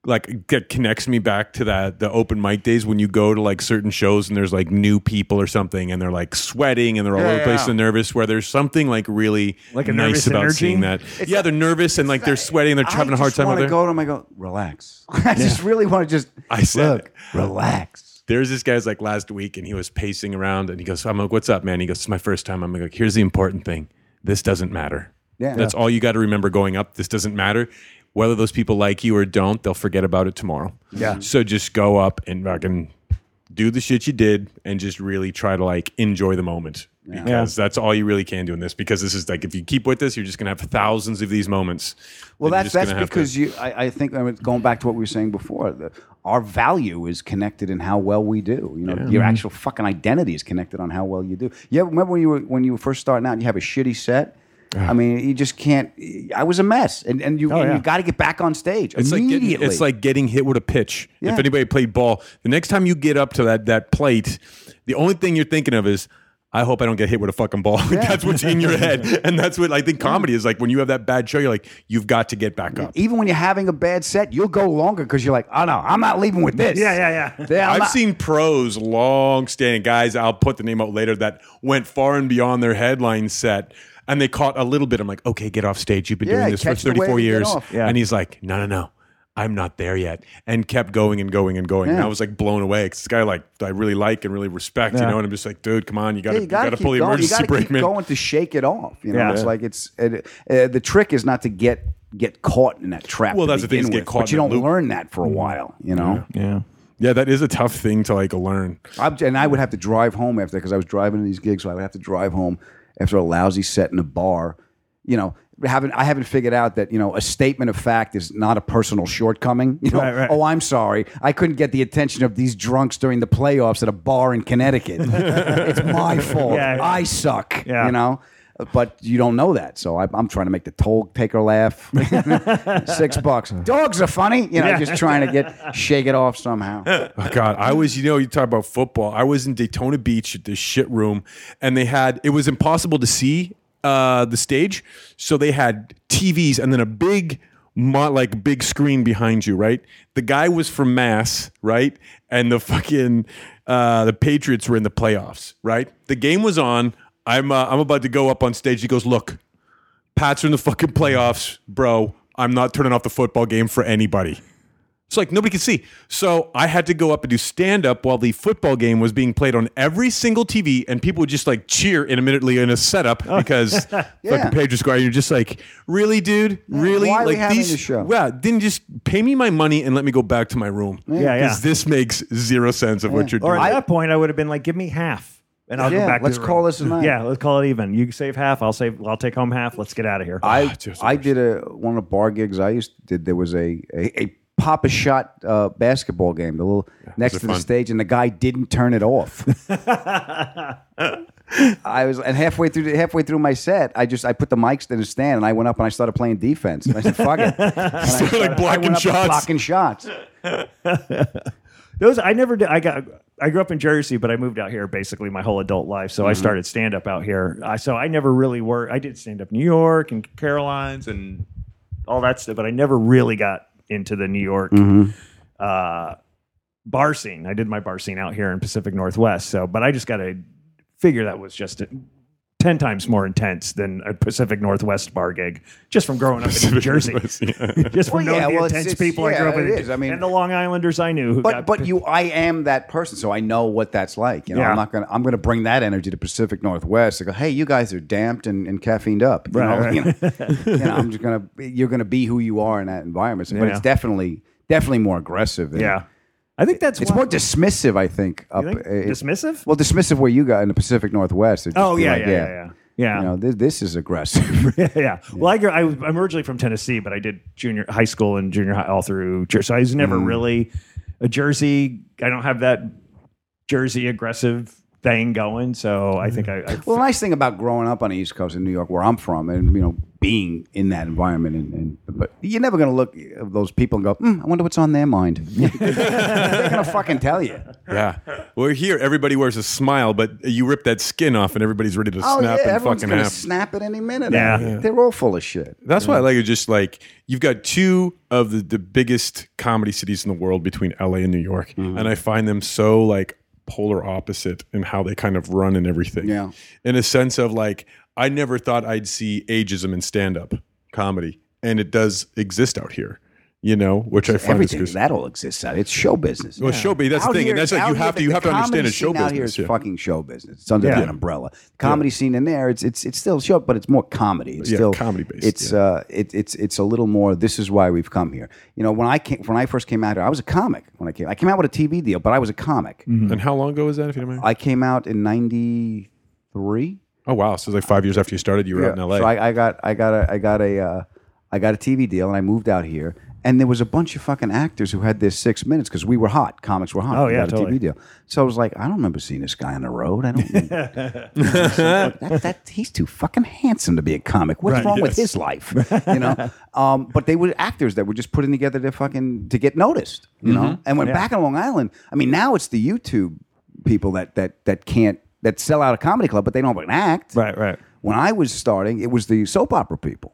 like that connects me back to that the open mic days when you go to like certain shows and there's like new people or something and they're like sweating and they're all yeah, over the place yeah. and nervous, where there's something like really like a nice about energy. Seeing that. It's yeah, like, they're nervous and like they're sweating and they're I having a hard time. I just want to go to them and go, relax. I just yeah. really want to just I said, look, relax. There's this guy's like last week and he was pacing around and he goes, I'm like, what's up, man? He goes, it's my first time. I'm like, here's the important thing. This doesn't matter. Yeah, that's yeah. all you got to remember going up. This doesn't matter whether those people like you or don't. They'll forget about it tomorrow. Yeah. So just go up and fucking do the shit you did and just really try to like enjoy the moment yeah. because yeah. that's all you really can do in this. Because this is like, if you keep with this, you're just gonna have thousands of these moments. Well, that that's that's because to, you. I, I think I mean, going back to what we were saying before, the, our value is connected in how well we do. You know, yeah. your mm-hmm. actual fucking identity is connected on how well you do. Yeah. Remember when you were when you were first starting out and you have a shitty set. I mean, you just can't. I was a mess, and and you oh, and yeah. you got to get back on stage it's immediately. Like getting, it's like getting hit with a pitch. Yeah. If anybody played ball, the next time you get up to that that plate, the only thing you're thinking of is, I hope I don't get hit with a fucking ball. Yeah. That's what's in your head, and that's what I think comedy is like. When you have that bad show, you're like, you've got to get back up. Even when you're having a bad set, you'll go longer because you're like, oh no, I'm not leaving with this. Yeah, yeah, yeah. yeah I've not- seen pros, long-standing guys. I'll put the name out later that went far and beyond their headline set. And they caught a little bit. I'm like, okay, get off stage. You've been yeah, doing this for thirty-four years. Yeah. And he's like, no, no, no. I'm not there yet. And kept going and going and going. Yeah. And I was like blown away. Because this guy like I really like and really respect, yeah. you know? And I'm just like, dude, come on. You got yeah, to pull the going. emergency you brake, keep man. You got to going to shake it off. You know, yeah. it's like it's uh, uh, the trick is not to get get caught in that trap. Well, that's the thing. With, get caught but you don't loop. learn that for a while, you know? Yeah. yeah. Yeah, that is a tough thing to like learn. I'm, and I would have to drive home after because I was driving to these gigs. So I would have to drive home. After a lousy set in a bar, you know, haven't I haven't figured out that, you know, a statement of fact is not a personal shortcoming. You know, right, right. oh, I'm sorry. I couldn't get the attention of these drunks during the playoffs at a bar in Connecticut. It's my fault. Yeah, yeah. I suck, yeah. you know. But you don't know that. So I, I'm trying to make the toll taker laugh. Six bucks. Dogs are funny. You know, yeah. just trying to get, shake it off somehow. Oh, God, I was, you know, you talk about football. I was in Daytona Beach at this shit room and they had, it was impossible to see uh, the stage. So they had T Vs and then a big, like big screen behind you, right? The guy was from Mass, right? And the fucking, uh, the Patriots were in the playoffs, right? The game was on. I'm uh, I'm about to go up on stage. He goes, look, Pats are in the fucking playoffs, bro. I'm not turning off the football game for anybody. It's like nobody could see. So I had to go up and do stand-up while the football game was being played on every single T V, and people would just like cheer intermittently in a setup because oh. yeah. fucking Pedro Squire, you're just like, really, dude? Really? Why are like, we these, having this show? Yeah, didn't just pay me my money and let me go back to my room. Yeah, yeah. Because yeah. this makes zero sense of yeah. what you're doing. Or at that point, I would have been like, give me half. And I'll yeah, go back. Let's to the call room. This a night. Yeah, let's call it even. You save half. I'll save. I'll take home half. Let's get out of here. I I did a one of the bar gigs I used to did. There was a a, a Papa Shot uh, basketball game. The little yeah, next to fun. The stage, and the guy didn't turn it off. I was and halfway through halfway through my set, I just I put the mics in the stand, and I went up and I started playing defense. And I said, "Fuck it," and I started, like blocking I shots. Blocking shots. Those I never did. I got. I grew up in Jersey, but I moved out here basically my whole adult life. So mm-hmm. I started stand up out here. I, so I never really worked. I did stand up New York and Carolines and all that stuff, but I never really got into the New York mm-hmm. uh, bar scene. I did my bar scene out here in Pacific Northwest. So, but I just got to figure that was just a ten times more intense than a Pacific Northwest bar gig, just from growing up in New Jersey. Yeah. Just from well, knowing yeah, the well, intense it's, it's, people yeah, I grew up with. I mean, and the Long Islanders I knew. Who but got but pissed. you, I am that person, so I know what that's like. You know, yeah. I'm not gonna I'm gonna bring that energy to Pacific Northwest. I go, hey, you guys are damped and, and caffeined up. You right, know, right. You know, you know, I'm just gonna you're gonna be who you are in that environment. So, yeah. But it's definitely definitely more aggressive. Than, yeah. I think that's it's why. more dismissive. I think up think? It, dismissive. Well, dismissive where you got in the Pacific Northwest. Oh yeah, like, yeah, yeah, yeah, yeah. yeah. You know, this, this is aggressive. yeah, yeah, yeah. Well, I grew, I, I'm originally from Tennessee, but I did junior high school and junior high all through Jersey. So I was never mm. really a Jersey. I don't have that Jersey aggressive thing going. So I think I. I well, the nice thing about growing up on the East Coast in New York, where I'm from, and you know, being in that environment, and, and but you're never going to look at those people and go, mm, I wonder what's on their mind. They're going to fucking tell you. Yeah. Well, here, everybody wears a smile, but you rip that skin off and everybody's ready to oh, snap yeah, and fucking gonna snap at any minute. Yeah. yeah. They're all full of shit. That's yeah. why I like it. Just like, you've got two of the, the biggest comedy cities in the world between L A and New York. Mm-hmm. And I find them so like polar opposite in how they kind of run and everything. Yeah. In a sense of like, I never thought I'd see ageism in stand-up comedy, and it does exist out here, you know, which I find everything is that all exists out. It's show business. Well, yeah. show business. That's out the thing, here, and that's like you have to you have to understand it's show business. Out here is yeah. fucking show business. It's under yeah. that umbrella. The comedy yeah. scene in there, it's it's it's still show, but it's more comedy. It's yeah, still comedy based. It's yeah. uh, it, it's it's a little more. This is why we've come here. You know, when I came, when I first came out here, I was a comic. When I came, I came out with a T V deal, but I was a comic. Mm-hmm. And how long ago was that? If you don't mind, I came out in ninety-three. Oh wow! So it's like five years after you started, you were yeah. out in L A. So I, I got, I got, a, I got a, uh, I got a T V deal, and I moved out here. And there was a bunch of fucking actors who had their six minutes because we were hot. Comics were hot. Oh yeah, we got totally. A T V deal. So I was like, I don't remember seeing this guy on the road. I don't. that, that, that he's too fucking handsome to be a comic. What's right, wrong yes. with his life? You know. Um, but they were actors that were just putting together their fucking to get noticed. You mm-hmm. know. And when yeah. back in Long Island, I mean, now it's the YouTube people that that that can't. That sell out a comedy club, but they don't act. Right, right. When I was starting, it was the soap opera people.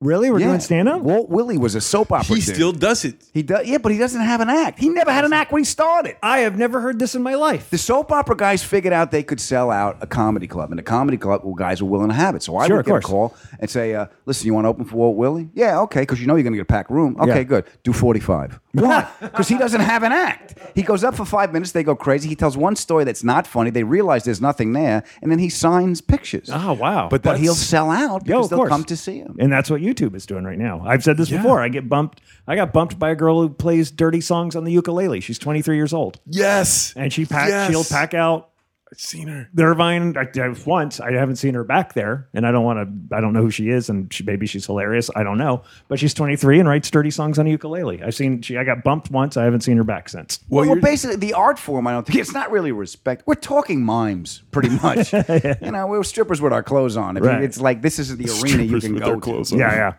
Really? We're yeah. doing stand-up? Walt Willie was a soap opera He dude. Still does it. He does, yeah, but he doesn't have an act. He never had an act when he started. I have never heard this in my life. The soap opera guys figured out they could sell out a comedy club, and the comedy club guys were willing to have it. So I sure, would get course. a call and say, uh, listen, you want to open for Walt Willie? Yeah, okay, because you know you're going to get a packed room. Okay, yeah. good. Do forty-five. Why? Because he doesn't have an act. He goes up for five minutes, they go crazy. He tells one story that's not funny. They realize there's nothing there, and then he signs pictures. Oh, wow. But, but he'll sell out because yo, they'll course. come to see him. And that's what you YouTube is doing right now. I've said this yeah. before. I get bumped. I got bumped by a girl who plays dirty songs on the ukulele. She's twenty-three years old. Yes, and she pack. Yes. She'll pack out. I've seen her. The Irvine. I, I, once I haven't seen her back there, and I don't want to. I don't know who she is, and she, maybe she's hilarious. I don't know, but she's twenty-three and writes dirty songs on a ukulele. I've seen. She. I got bumped once. I haven't seen her back since. Well, well basically, the art form. I don't think it's not really respect. We're talking mimes, pretty much. yeah. You know, we were strippers with our clothes on. I mean, right. It's like this is the arena strippers you can with go their clothes to. On. Yeah, yeah.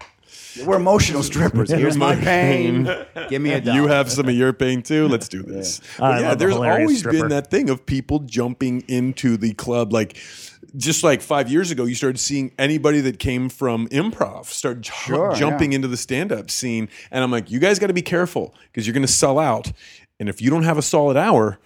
We're emotional strippers. Here's my pain. Give me a dollar. You have some of your pain too. Let's do this. Yeah, well, yeah there's always stripper. been that thing of people jumping into the club. Like just like five years ago, you started seeing anybody that came from improv start j- sure, jumping yeah. into the stand-up scene. And I'm like, you guys got to be careful because you're going to sell out. And if you don't have a solid hour,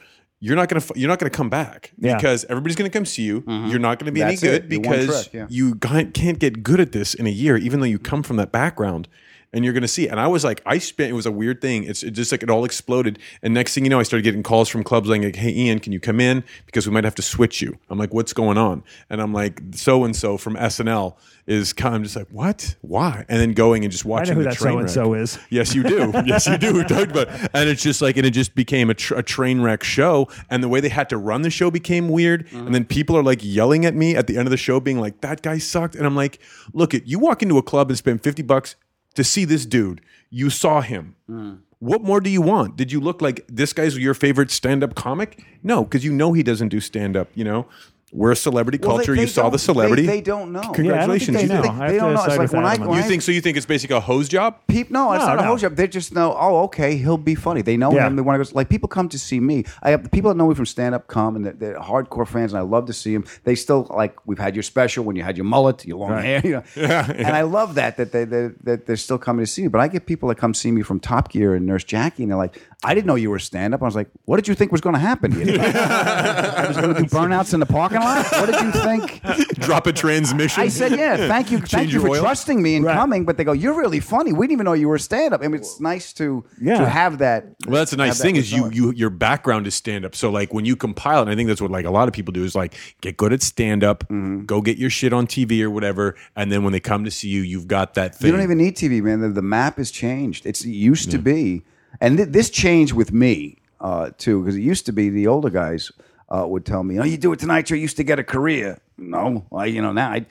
You're not gonna you're not gonna come back yeah. because everybody's gonna come see you. Mm-hmm. You're not gonna be That's any good because trick, yeah. you can't get good at this in a year, even though you come from that background. And you're gonna see. And I was like, I spent. It was a weird thing. It's it just like it all exploded. And next thing you know, I started getting calls from clubs like, "Hey, Ian, can you come in? Because we might have to switch you." I'm like, "What's going on?" And I'm like, "So and so from S N L is kind." I'm just like, "What? Why?" And then going and just watching I know who the train wreck. That so and so is. Yes, you do. Yes, you do. We talked about it. And it's just like, and it just became a, tra- a train wreck show. And the way they had to run the show became weird. Mm-hmm. And then people are like yelling at me at the end of the show, being like, "That guy sucked." And I'm like, "Look, it. You walk into a club and spend fifty bucks." To see this dude, you saw him. Mm. What more do you want? Did you look like this guy's your favorite stand-up comic? No, because you know he doesn't do stand-up, you know? We're a celebrity well, culture. They, they you saw the celebrity. They, they don't know. Congratulations. Yeah, I don't think they know. They, they don't know. It's like when I, when you think so? You think it's basically a hose job? Peep, no, it's no, not no. a hose job. They just know. Oh, okay, he'll be funny. They know yeah. him. They want to go. Like people come to see me. I have people that know me from stand up come and they're, they're hardcore fans, and I love to see them. They still like we've had your special when you had your mullet, your long right. hair, you know. yeah, yeah. And I love that that they they that they're still coming to see me. But I get people that come see me from Top Gear and Nurse Jackie, and they're like, I didn't know you were stand up. I was like, what did you think was going to happen? I was going to do burnouts in the park. parking lot? What did you think? Drop a transmission. I said, yeah, thank you, Change thank you for oil. trusting me and right. coming. But they go, you're really funny. We didn't even know you were stand-up. I mean, it's nice to yeah. to have that. Well, that's a nice thing is you, you your background is stand-up. So like when you compile, and I think that's what like a lot of people do is like get good at stand-up, mm-hmm. go get your shit on T V or whatever, and then when they come to see you, you've got that thing. You don't even need T V, man. The, the map has changed. It's, it used yeah. to be. And th- this changed with me, uh, too, because it used to be the older guys uh, would tell me, oh, you do a Tonight Show, you used to get a career. No, I, you know, now I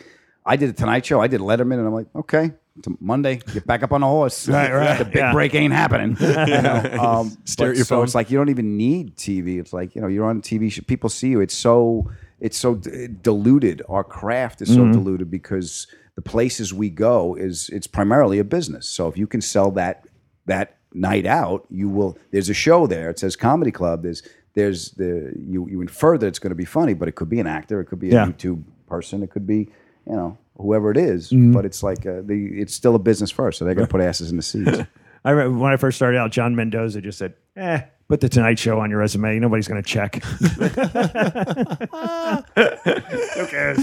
I did a Tonight Show, I did Letterman, and I'm like, okay, it's Monday, get back up on the horse. right, right. The big yeah. break ain't happening. You know? um, Stare at your so phone. It's like you don't even need T V. It's like, you know, you're on T V, people see you. It's so, it's so d- diluted. Our craft is so mm-hmm. diluted because the places we go, is it's primarily a business. So if you can sell that that night out, you will. There's a show there. It says comedy club. There's, there's the you. You infer that it's going to be funny, but it could be an actor. It could be a yeah. YouTube person. It could be, you know, whoever it is. Mm-hmm. But it's like a, the. It's still a business first, so they're going to put asses in the seats. I remember when I first started out, John Mendoza just said, "Eh, put the Tonight Show on your resume. Nobody's going to check." Okay.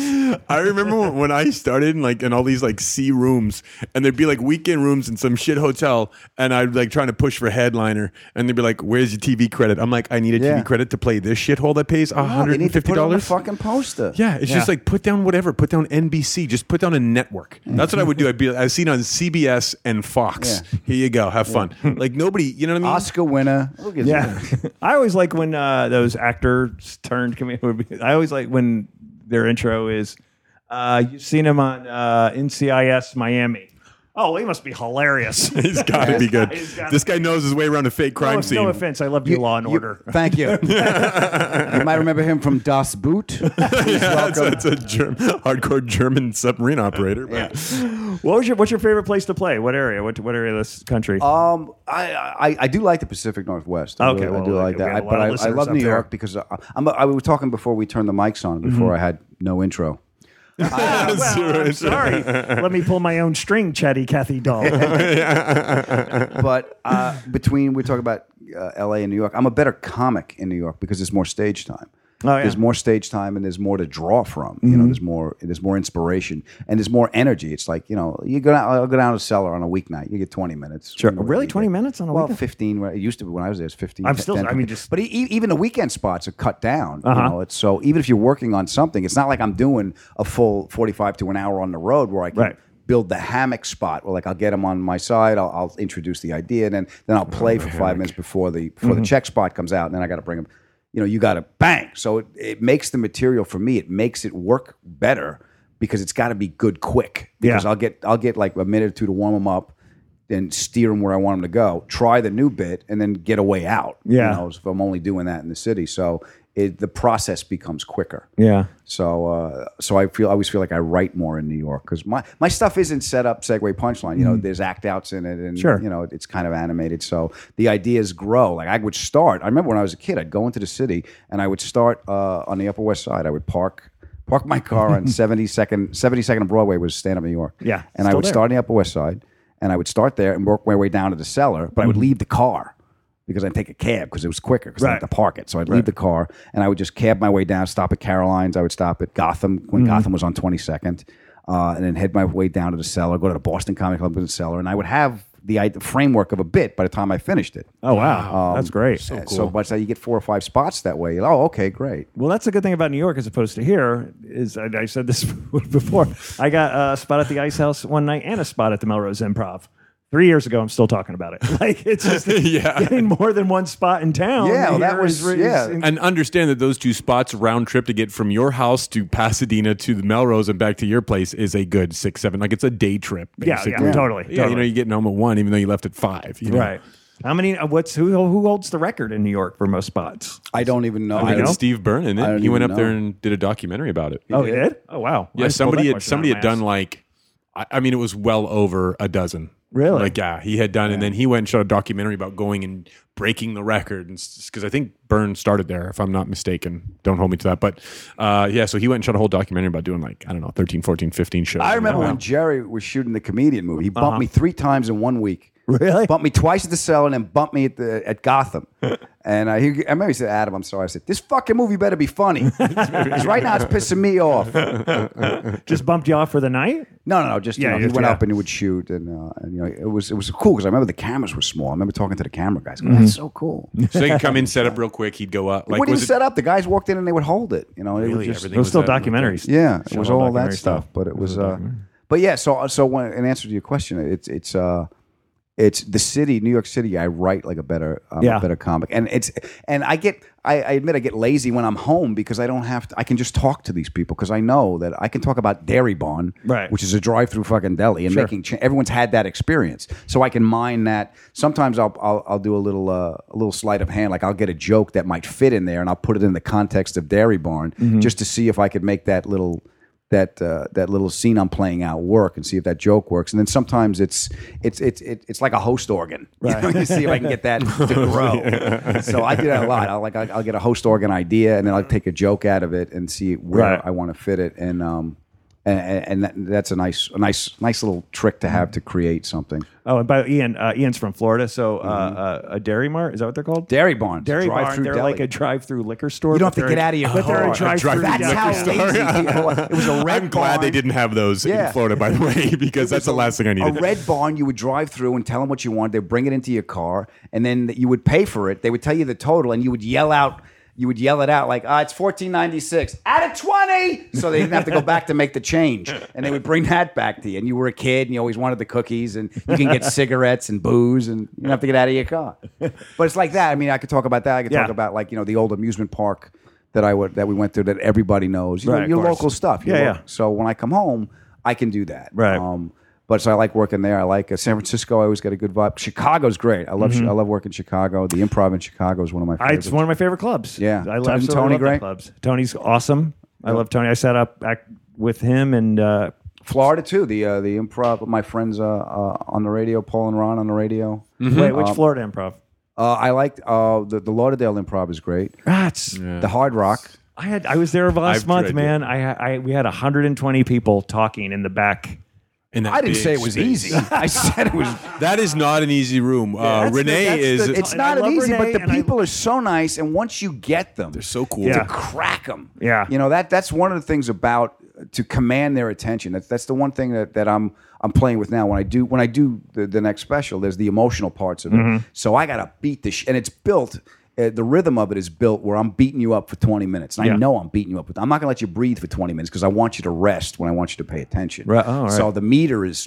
I remember when I started in like in all these like C rooms, and there'd be like weekend rooms in some shit hotel, and I'd like trying to push for headliner, and they'd be like, "Where's your T V credit?" I'm like, "I need a yeah. T V credit to play this shithole that pays one hundred and fifty dollars." Fucking poster. Yeah, it's yeah. just like put down whatever, put down N B C, just put down a network. That's what I would do. I'd be, I've seen on C B S and Fox. Yeah. Here you go, have fun. Yeah. Like nobody, you know what I mean? Oscar winner. Yeah, I always like when uh, those actors turned comedians. I always like when their intro is, uh, "You've seen him on uh, N C I S Miami." Oh, he must be hilarious. He's got to be good. This guy knows his way around a fake crime no, scene. No offense, I love you, Law and you, Order. Thank you. You might remember him from Das Boot. Yeah, that's a, that's a German, hardcore German submarine operator. But. Yeah. What was your What's your favorite place to play? What area? What What area of this country? Um, I I, I do like the Pacific Northwest. I okay, really, well, I do like that. I, but I, I love New York there. because I, I'm. I was talking before we turned the mics on. Before mm-hmm. I had no intro. Uh, well, I'm sorry. Let me pull my own string, Chatty Cathy doll. But uh, between we talk about uh, L A and New York, I'm a better comic in New York because there's more stage time. Oh, yeah. There's more stage time, and there's more to draw from. Mm-hmm. You know, there's more, there's more inspiration, and there's more energy. It's like you know, you go down, I'll go down to the cellar on a weeknight. You get twenty minutes. Sure, really, twenty minutes on a well, weekend? fifteen. It used to be when I was there, it's fifteen. I'm still. ten, I mean, just but even the weekend spots are cut down. Uh-huh. You know, it's so even if you're working on something, it's not like I'm doing a full forty-five to an hour on the road where I can. Right. Build the hammock spot where like I'll get them on my side, I'll, I'll introduce the idea, and then then I'll play oh, for five heck. minutes before the before mm-hmm. the check spot comes out, and then I got to bring them. You know, you got to bang. So it, it makes the material for me. It makes it work better because it's got to be good quick. Because yeah. I'll get I'll get like a minute or two to warm them up, then steer them where I want them to go. Try the new bit and then get a way out. Yeah, you know, if I'm only doing that in the city, so it, the process becomes quicker. Yeah. So uh, so I feel I always feel like I write more in New York because my, my stuff isn't set up segue punchline. You know, mm. there's act outs in it, and sure. you know it's kind of animated. So the ideas grow. Like I would start. I remember when I was a kid, I'd go into the city and I would start uh, on the Upper West Side. I would park park my car on seventy-second seventy-second and Broadway was stand up New York. Yeah. And I would there. start on the Upper West Side, and I would start there and work my way down to the cellar. But mm-hmm. I would leave the car. Because I'd take a cab because it was quicker because right. I had to park it. So I'd right. leave the car and I would just cab my way down, stop at Caroline's. I would stop at Gotham when mm-hmm. Gotham was on twenty-second uh, and then head my way down to the cellar, go to the Boston Comedy Club in the cellar. And I would have the, I, the framework of a bit by the time I finished it. Oh, wow. Um, that's great. So, cool. so by the time you get four or five spots that way. Oh, okay, great. Well, that's a good thing about New York as opposed to here is I, I said this before. I got a spot at the Ice House one night and a spot at the Melrose Improv. Three years ago, I'm still talking about it. Like it's just yeah. getting more than one spot in town. Yeah, well, that was is, yeah. Is, and understand that those two spots round trip to get from your house to Pasadena to the Melrose and back to your place is a good six, seven. Like it's a day trip. Basically. Yeah, yeah, yeah, totally. Yeah, totally. You know, you're getting home at one, even though you left at five. You know? Right. How many? What's who? Who holds the record in New York for most spots? I don't even know. I mean, I it's Steve Berman. He went up know. there and did a documentary about it. He oh, did? He did? Oh, wow. Yeah, somebody had somebody had done ass. like, I, I mean, it was well over a dozen. Really? Like, yeah, he had done, yeah. and then he went and shot a documentary about going and breaking the record, because I think Byrne started there, if I'm not mistaken. Don't hold me to that, but uh, yeah, so he went and shot a whole documentary about doing, like, I don't know, thirteen, fourteen, fifteen shows. I remember when Jerry was shooting the Comedian movie. He bumped uh-huh. me three times in one week. Really? Bumped me twice at the Cell and then bumped me at the at Gotham. And I, he, I remember he said, Adam, I'm sorry. I said, this fucking movie better be funny. Because right now it's pissing me off. Just bumped you off for the night? No, no, no. Just, yeah, you know, just, he went yeah. up and he would shoot. And, uh, and you know, it was it was cool because I remember the cameras were small. I remember talking to the camera guys. Going, mm-hmm. That's so cool. So they'd come in, set up real quick. He'd go up. Like, wouldn't even set up. The guys walked in and they would hold it. You know, really, it was, just, it was, was still documentaries. Yeah, it was all that stuff. But it was, uh, but yeah, so so when, in answer to your question, it's, it's, uh, it's the city, New York City. I write like a better, um, yeah. a better comic, and it's and I get. I, I admit I get lazy when I'm home because I don't have to. I can just talk to these people because I know that I can talk about Dairy Barn, right. which is a drive-through fucking deli, and sure. making cha- everyone's had that experience, so I can mine that. Sometimes I'll I'll, I'll do a little uh, a little sleight of hand, like I'll get a joke that might fit in there, and I'll put it in the context of Dairy Barn mm-hmm. just to see if I could make that little. That uh, that little scene I'm playing out work and see if that joke works, and then sometimes it's it's it's it's like a host organ. Right. You know, you see if I can get that to grow. yeah. So I do that a lot. I'll like I'll get a host organ idea, and then I'll take a joke out of it and see where right. I want to fit it. And um and, and that, that's a nice a nice nice little trick to have to create something. Oh, and by Ian, uh, Ian's from Florida, so uh, mm-hmm. uh, a Dairy Mart, is that what they're called? Dairy Barn. Dairy Barn, they're deli. Like a drive-through liquor store. You don't have to get out of your car. But they're a drive-through liquor store. That's how lazy it was. A red I'm barn. Glad they didn't have those yeah. in Florida, by the way, because that's the last thing I needed. A Red Barn, you would drive through and tell them what you want. They'd bring it into your car, and then you would pay for it. They would tell you the total, and you would yell out. You would yell it out like, ah, oh, it's fourteen ninety-six out of twenty. So they didn't have to go back to make the change. And they would bring that back to you. And you were a kid and you always wanted the cookies and you can get cigarettes and booze and you don't have to get out of your car. But it's like that. I mean, I could talk about that. I could yeah. talk about like, you know, the old amusement park that I would, that we went through that everybody knows. You right, know, your local stuff. Your yeah, local. Yeah. So when I come home, I can do that. Right. Um, But so I like working there. I like uh, San Francisco. I always get a good vibe. Chicago's great. I love mm-hmm. I love working in Chicago. The Improv in Chicago is one of my favorites. It's one of my favorite clubs. Yeah. I love Tony great. Clubs. Tony's awesome. Yep. I love Tony. I sat up with him and uh, Florida too. The uh, the Improv, my friends uh, uh, on the radio, Paul and Ron on the radio. Mm-hmm. Wait, which um, Florida Improv? Uh, I liked uh, the, the Lauderdale Improv is great. Ah, it's, yeah. The Hard Rock. I had I was there last I've month, man. I, I we had one hundred twenty people talking in the back. I didn't say it was space. Easy. I said it was. That is not an easy room. Uh, yeah, Renee the, is. The, it's not an easy, Renee, but the people I, are so nice, and once you get them, they're so cool yeah. to crack them. Yeah, you know that. That's one of the things about to command their attention. That's that's the one thing that, that I'm I'm playing with now. When I do when I do the, the next special, there's the emotional parts of mm-hmm. it. So I gotta beat the sh- and it's built. Uh, the rhythm of it is built where I'm beating you up for twenty minutes. And yeah. I know I'm beating you up. With, I'm not going to let you breathe for twenty minutes because I want you to rest when I want you to pay attention. Right. Oh, right. So the meter is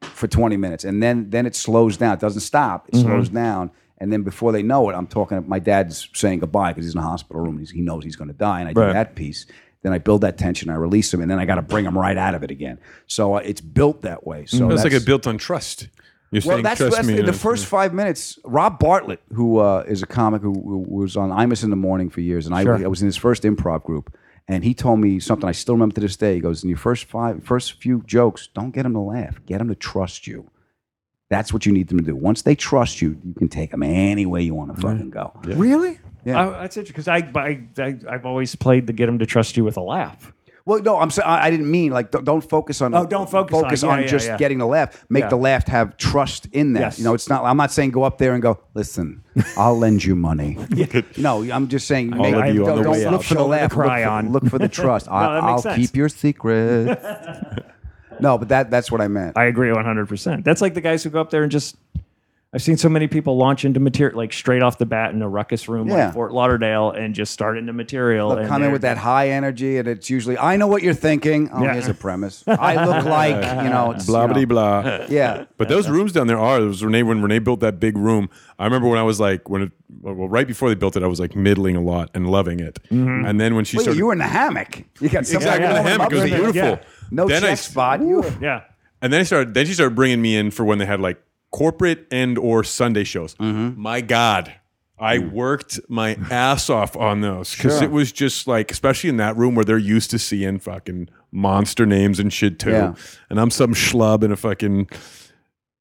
for twenty minutes. And then then it slows down. It doesn't stop. It mm-hmm. slows down. And then before they know it, I'm talking. My dad's saying goodbye because he's in a hospital room. And he knows he's going to die. And I right. do that piece. Then I build that tension, I release them, and then I got to bring them right out of it again. So uh, it's built that way. So mm-hmm. that's, that's like a built on trust. You're well, saying, that's, that's the, the first five minutes. Rob Bartlett, who uh, is a comic who, who was on Imus in the Morning for years, and I, sure. I was in his first improv group, and he told me something I still remember to this day. He goes, in your first five, first few jokes, don't get them to laugh. Get them to trust you. That's what you need them to do. Once they trust you, you can take them any way you want to fucking go. Yeah. Really? Yeah. I, that's interesting, because I, I, I've always played the get them to trust you with a laugh. Well, no, I'm sorry. I didn't mean like don't focus on. Oh, don't focus, focus on, on yeah, just yeah, yeah. getting the laugh. Make yeah. the laugh have trust in that. Yes. You know, it's not. I'm not saying go up there and go. Listen, I'll lend you money. yeah. No, I'm just saying. All make, of you don't, on the don't way look out. For the laugh. The cry look, on. For, look for the trust. no, I, I'll sense. Keep your secret. no, but that that's what I meant. I agree one hundred percent. That's like the guys who go up there and just. I've seen so many people launch into material, like straight off the bat in a ruckus room yeah. like Fort Lauderdale and just start into material. Look, and come in with that high energy, and it's usually, I know what you're thinking. Oh, yeah. Here's a premise. I look like, you know. It's, blah, you know. Blah. Yeah. But those rooms down there are, it was Renee, when Renee built that big room, I remember when I was like, when it, well, right before they built it, I was like middling a lot and loving it. Mm-hmm. And then when she Wait, started. You were in the hammock. You got Exactly, yeah, yeah. in the hammock. It was beautiful. Yeah. No then check I, spot. You were, yeah. And then, I started, then she started bringing me in for when they had like, corporate and or Sunday shows. Mm-hmm. My God, I worked my ass off on those because sure. it was just like, especially in that room where they're used to seeing fucking monster names and shit too. Yeah. And I'm some schlub in a fucking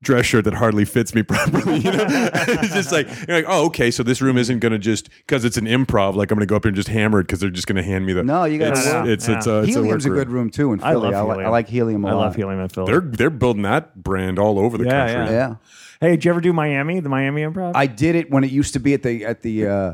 dress shirt that hardly fits me properly. You know, it's just like you're like, oh, okay, so this room isn't gonna just because it's an improv. Like I'm gonna go up here and just hammer it because they're just gonna hand me the. No, you got to. It's it's a Helium's a good room too in Philly. I love Helium. I like Helium a lot. I love Helium in Philly. They're they're building that brand all over the yeah, country. Yeah. yeah. Hey, did you ever do Miami, the Miami Improv? I did it when it used to be at the at the uh,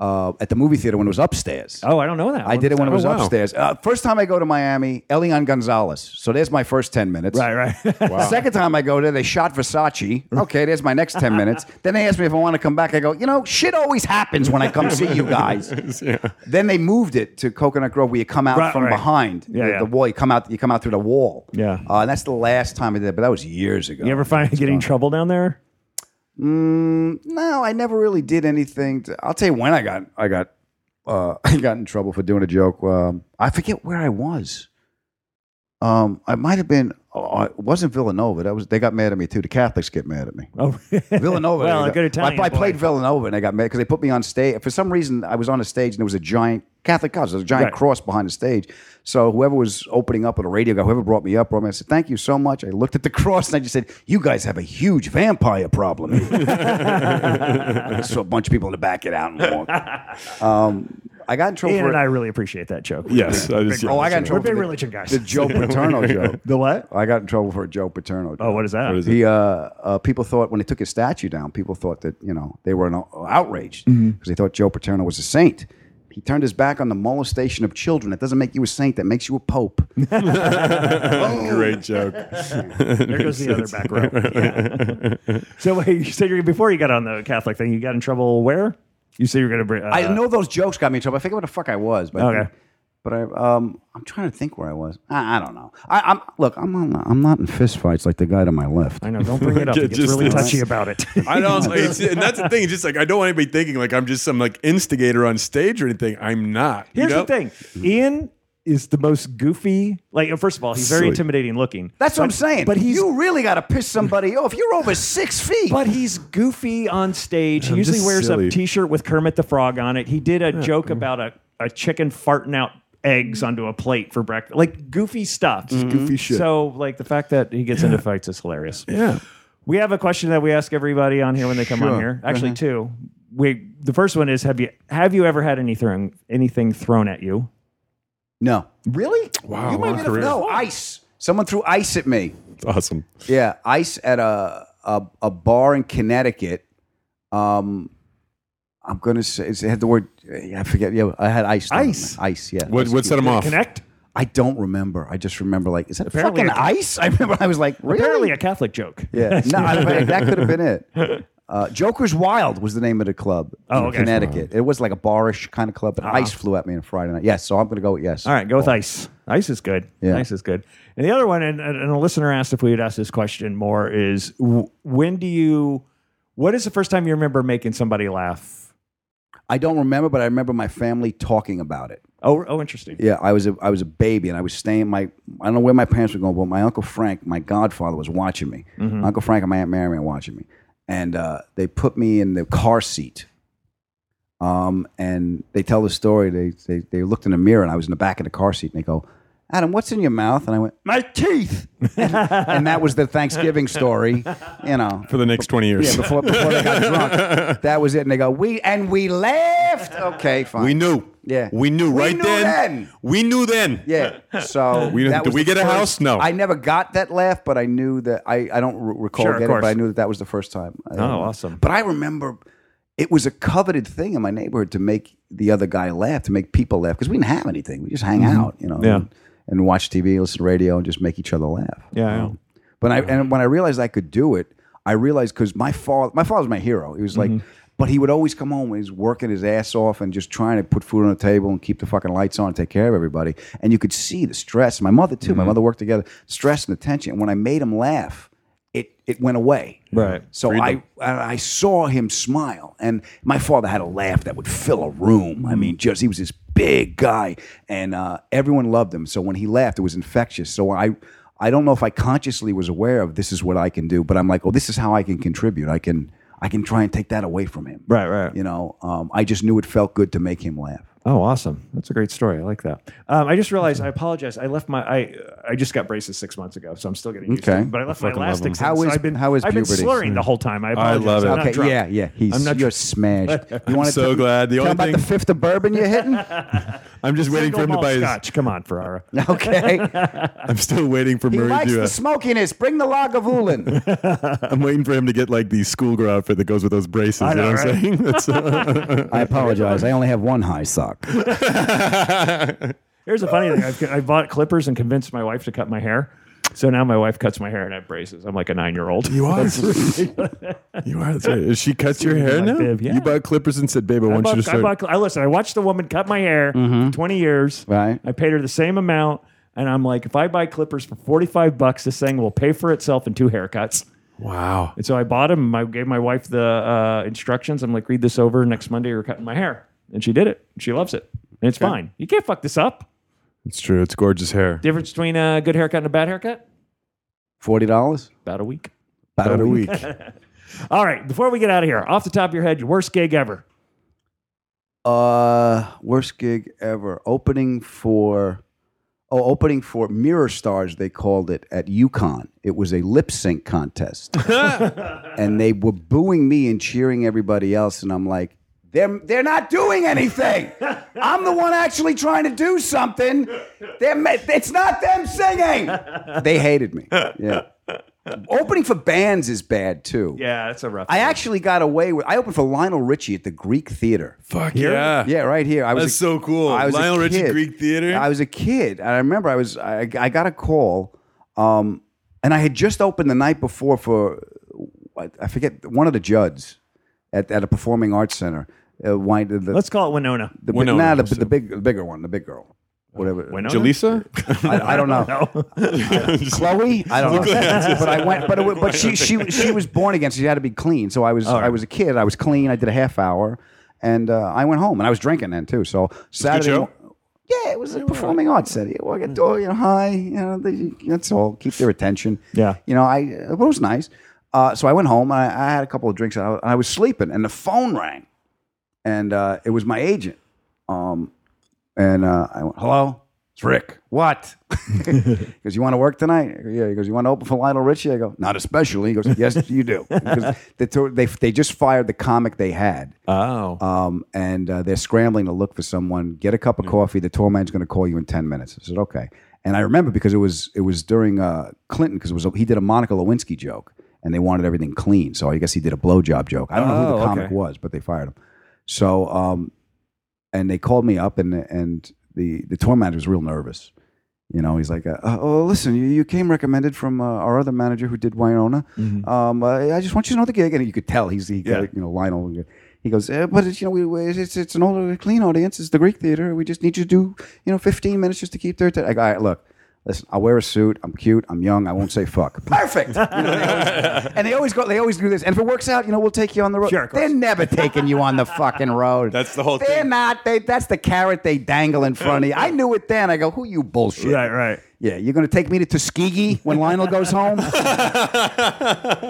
uh, at the movie theater when it was upstairs. Oh, I don't know that. I did it when it was oh, wow. upstairs. Uh, first time I go to Miami, Elian Gonzalez. So there's my first ten minutes. Right, right. Wow. Second time I go there, they shot Versace. Okay, there's my next ten minutes. Then they asked me if I want to come back. I go, you know, shit always happens when I come see you guys. Yeah. Then they moved it to Coconut Grove, where you come out right, from right. behind yeah, the, yeah. the wall. You come out, you come out through the wall. Yeah. Uh, and that's the last time I did it, but that was years ago. You ever find that's getting fun. trouble down there? Mm, no, I never really did anything. To, I'll tell you when I got I got uh, I got in trouble for doing a joke. Um, I forget where I was. Um, I might have been. Oh, it wasn't Villanova. That was. They got mad at me too. The Catholics get mad at me. Oh, Villanova. Well, a good Italian. I, I played Villanova and they got mad because they put me on stage for some reason. I was on a stage and there was a giant Catholic college. There was a giant right. cross behind the stage. So whoever was opening up at a radio guy, whoever brought me up, brought me. I said, "Thank you so much." I looked at the cross and I just said, "You guys have a huge vampire problem." So a bunch of people in the back get out and walk. Um, I got in trouble. Ian for and it. I really appreciate that joke. Yes. I just, oh, I got in trouble. We're big religion guys. The Joe Paterno joke. The what? I got in trouble for a Joe Paterno joke. Oh, what is that? What is the uh, uh, people thought when they took his statue down, people thought that you know they were an, uh, outraged because mm-hmm. they thought Joe Paterno was a saint. He turned his back on the molestation of children. That doesn't make you a saint. That makes you a pope. Oh. Great joke. There goes the other back row. Yeah. So wait, you said you, before you got on the Catholic thing, you got in trouble where? You said you were going to bring... Uh, I know those jokes got me in trouble. I forget what the fuck I was. But okay. I think, but I, um, I'm trying to think where I was. I, I don't know. I, I'm Look, I'm on, I'm not in fistfights like the guy to my left. I know. Don't bring it up. It gets really touchy about it. I don't. Like, it's, and that's the thing. It's just like I don't want anybody thinking like I'm just some like instigator on stage or anything. I'm not. Here's you know? the thing. Ian... is the most goofy. Like, first of all, he's very Sweet. intimidating looking. That's but, what I'm saying. But he's, you really got to piss somebody off. You're over six feet. But he's goofy on stage. I'm he usually wears silly. a T-shirt with Kermit the Frog on it. He did a yeah. joke about a, a chicken farting out eggs onto a plate for breakfast. Like, goofy stuff. Mm-hmm. Goofy shit. So, like, the fact that he gets yeah. into fights is hilarious. Yeah. We have a question that we ask everybody on here when they come sure. on here. Actually, uh-huh. two. We, the first one is, have you have you ever had any thro- anything thrown at you? No. Really? Wow. You might have, no, ice. Someone threw ice at me. That's awesome. Yeah, ice at a a, a bar in Connecticut. Um, I'm going to say, it had the word, I forget. Yeah, I had ice. Ice? Ice, yeah. What, what set them off? Connect? I don't remember. I just remember like, is that apparently fucking a, ice? I remember I was like, really? Apparently a Catholic joke. Yeah. No, I, that could have been it. Uh, Joker's Wild was the name of the club oh, in okay. Connecticut. Wow. It was like a barish kind of club, but uh-huh. ice flew at me on Friday night. Yes, so I'm going to go with yes. All right, go oh. with ice. Ice is good. Yeah. Ice is good. And the other one, and, and a listener asked if we would ask this question more, is when do you, what is the first time you remember making somebody laugh? I don't remember, but I remember my family talking about it. Oh, oh, interesting. Yeah, I was a, I was a baby, and I was staying. My I don't know where my parents were going, but my Uncle Frank, my godfather, was watching me. Mm-hmm. Uncle Frank and my Aunt Mary were watching me. And uh, they put me in the car seat. Um, and they tell the story. They, they they looked in the mirror, and I was in the back of the car seat. And they go, "Adam, what's in your mouth?" And I went, "My teeth." And that was the Thanksgiving story, you know, for the next twenty years. Yeah, before before they got drunk, that was it. And they go, "We and we laughed." Okay, fine. We knew. Yeah, we knew we right knew then. then. We knew then. Yeah. So we, did we get first. a house? No. I never got that laugh, but I knew that I, I don't r- recall sure, getting it, but I knew that that was the first time. I, oh, awesome! But I remember it was a coveted thing in my neighborhood to make the other guy laugh, to make people laugh, because we didn't have anything. We just hang mm-hmm. out, you know, yeah. and, and watch T V, listen to radio, and just make each other laugh. Yeah. Um, yeah. But I and when I realized I could do it, I realized because my father, my father was my hero. He was like. Mm-hmm. But he would always come home when he's working his ass off and just trying to put food on the table and keep the fucking lights on and take care of everybody. And you could see the stress. My mother, too. Mm-hmm. My mother worked together. Stress and the tension. And when I made him laugh, it it went away. Right. So I, I saw him smile. And my father had a laugh that would fill a room. I mean, just he was this big guy. And uh, everyone loved him. So when he laughed, it was infectious. So I... I don't know if I consciously was aware of this is what I can do, but I'm like, oh, this is how I can contribute. I can I can try and take that away from him. Right, right. You know, um, I just knew it felt good to make him laugh. Oh, awesome. That's a great story. I like that. Um, I just realized, I apologize. I left my, I I just got braces six months ago, so I'm still getting used okay. to it. But I left I my elastics in, how is, so I've been, how is I've been slurring mm. the whole time. I apologize. I love it. I'm okay, not drunk. Yeah, yeah. He's, I'm not you're smashed. You I'm so tell, glad. The tell only thing, about the fifth of bourbon you're hitting? I'm just waiting for him to buy scotch. His... Come on, Ferrara. Okay. I'm still waiting for Murray to... He likes the smokiness. Bring the Lagavulin. I'm waiting for him to get like the schoolgirl outfit that goes with those braces. You know what I'm saying? I apologize. I only have one high sock. Here's the funny thing. I've, I bought clippers and convinced my wife to cut my hair. So now my wife cuts my hair and I have braces. I'm like a nine-year-old. You are. You are. That's right. She cuts your hair now? Bib, yeah. You bought clippers and said, babe, I, I want bought, you to start. I bought, I listen, I watched the woman cut my hair mm-hmm. for twenty years. Right. I paid her the same amount. And I'm like, if I buy clippers for forty-five bucks, this thing will pay for itself in two haircuts. Wow. And so I bought them. I gave my wife the uh, instructions. I'm like, read this over. Next Monday, you're cutting my hair. And she did it. She loves it. And it's okay. fine. You can't fuck this up. It's true. It's gorgeous hair. Difference between a good haircut and a bad haircut? forty dollars. About a week. About, About a week. week. All right. Before we get out of here, off the top of your head, your worst gig ever. Uh, worst gig ever. Opening for... Oh, opening for Mirror Stars, they called it, at UConn. It was a lip sync contest. And they were booing me and cheering everybody else. And I'm like... They're, they're not doing anything. I'm the one actually trying to do something. They're, it's not them singing. They hated me. Yeah. Opening for bands is bad, too. Yeah, that's a rough I thing. Actually got away with... I opened for Lionel Richie at the Greek Theater. Fuck here? yeah. Yeah, right here. I was that's a, so cool. I was Lionel Richie, Greek Theater? I was a kid. And I remember I was I, I got a call, um, and I had just opened the night before for... I, I forget, one of the Judds at, at a performing arts center. Uh, wine, the, Let's call it Winona. The, Winona nah, the, so. the big, the bigger one, the big girl, whatever. Winona? Jalisa? I, I don't know. I, I, Chloe? I don't know. But I went. But it, but she she she was born again. So she had to be clean. So I was right. I was a kid. I was clean. I did a half hour, and uh, I went home. And I was drinking then too. So Saturday. Good show? Yeah, it was a performing arts city. Well, you know, hi. You know, they, that's all. Keep their attention. Yeah. You know, I it was nice. Uh, so I went home. And I, I had a couple of drinks. And I, I was sleeping, and the phone rang. And uh, it was my agent. Um, and uh, I went, hello? It's Rick. What? He goes, you want to work tonight? I go, yeah. He goes, you want to open for Lionel Richie? I go, not especially. He goes, yes, you do. Because they, they, they just fired the comic they had. Oh. Um, and uh, they're scrambling to look for someone. Get a cup of yeah. coffee. The tour man's going to call you in ten minutes. I said, okay. And I remember because it was it was during uh, Clinton, because it was he did a Monica Lewinsky joke. And they wanted everything clean. So I guess he did a blowjob joke. I don't oh, know who the comic okay. was, but they fired him. So, um, and they called me up, and and the, the tour manager was real nervous. You know, he's like, uh, oh, listen, you, you came recommended from uh, our other manager who did Winona. Mm-hmm. Um, I, I just want you to know the gig. And you could tell he's, he, yeah. you know, Lionel. He goes, eh, but it's, you know, we, it's it's an older, clean audience. It's the Greek Theater. We just need you to do, you know, fifteen minutes just to keep their attention. I go, all right, look. Listen, I'll wear a suit. I'm cute. I'm young. I won't say fuck. Perfect. You know, they always, and they always go. They always do this. And if it works out, you know, we'll take you on the road. Sure, they're never taking you on the fucking road. That's the whole they're thing. They're not. They, that's the carrot they dangle in front of you. I knew it then. I go, who you bullshit? Right, right. Yeah, you're going to take me to Tuskegee when Lionel goes home?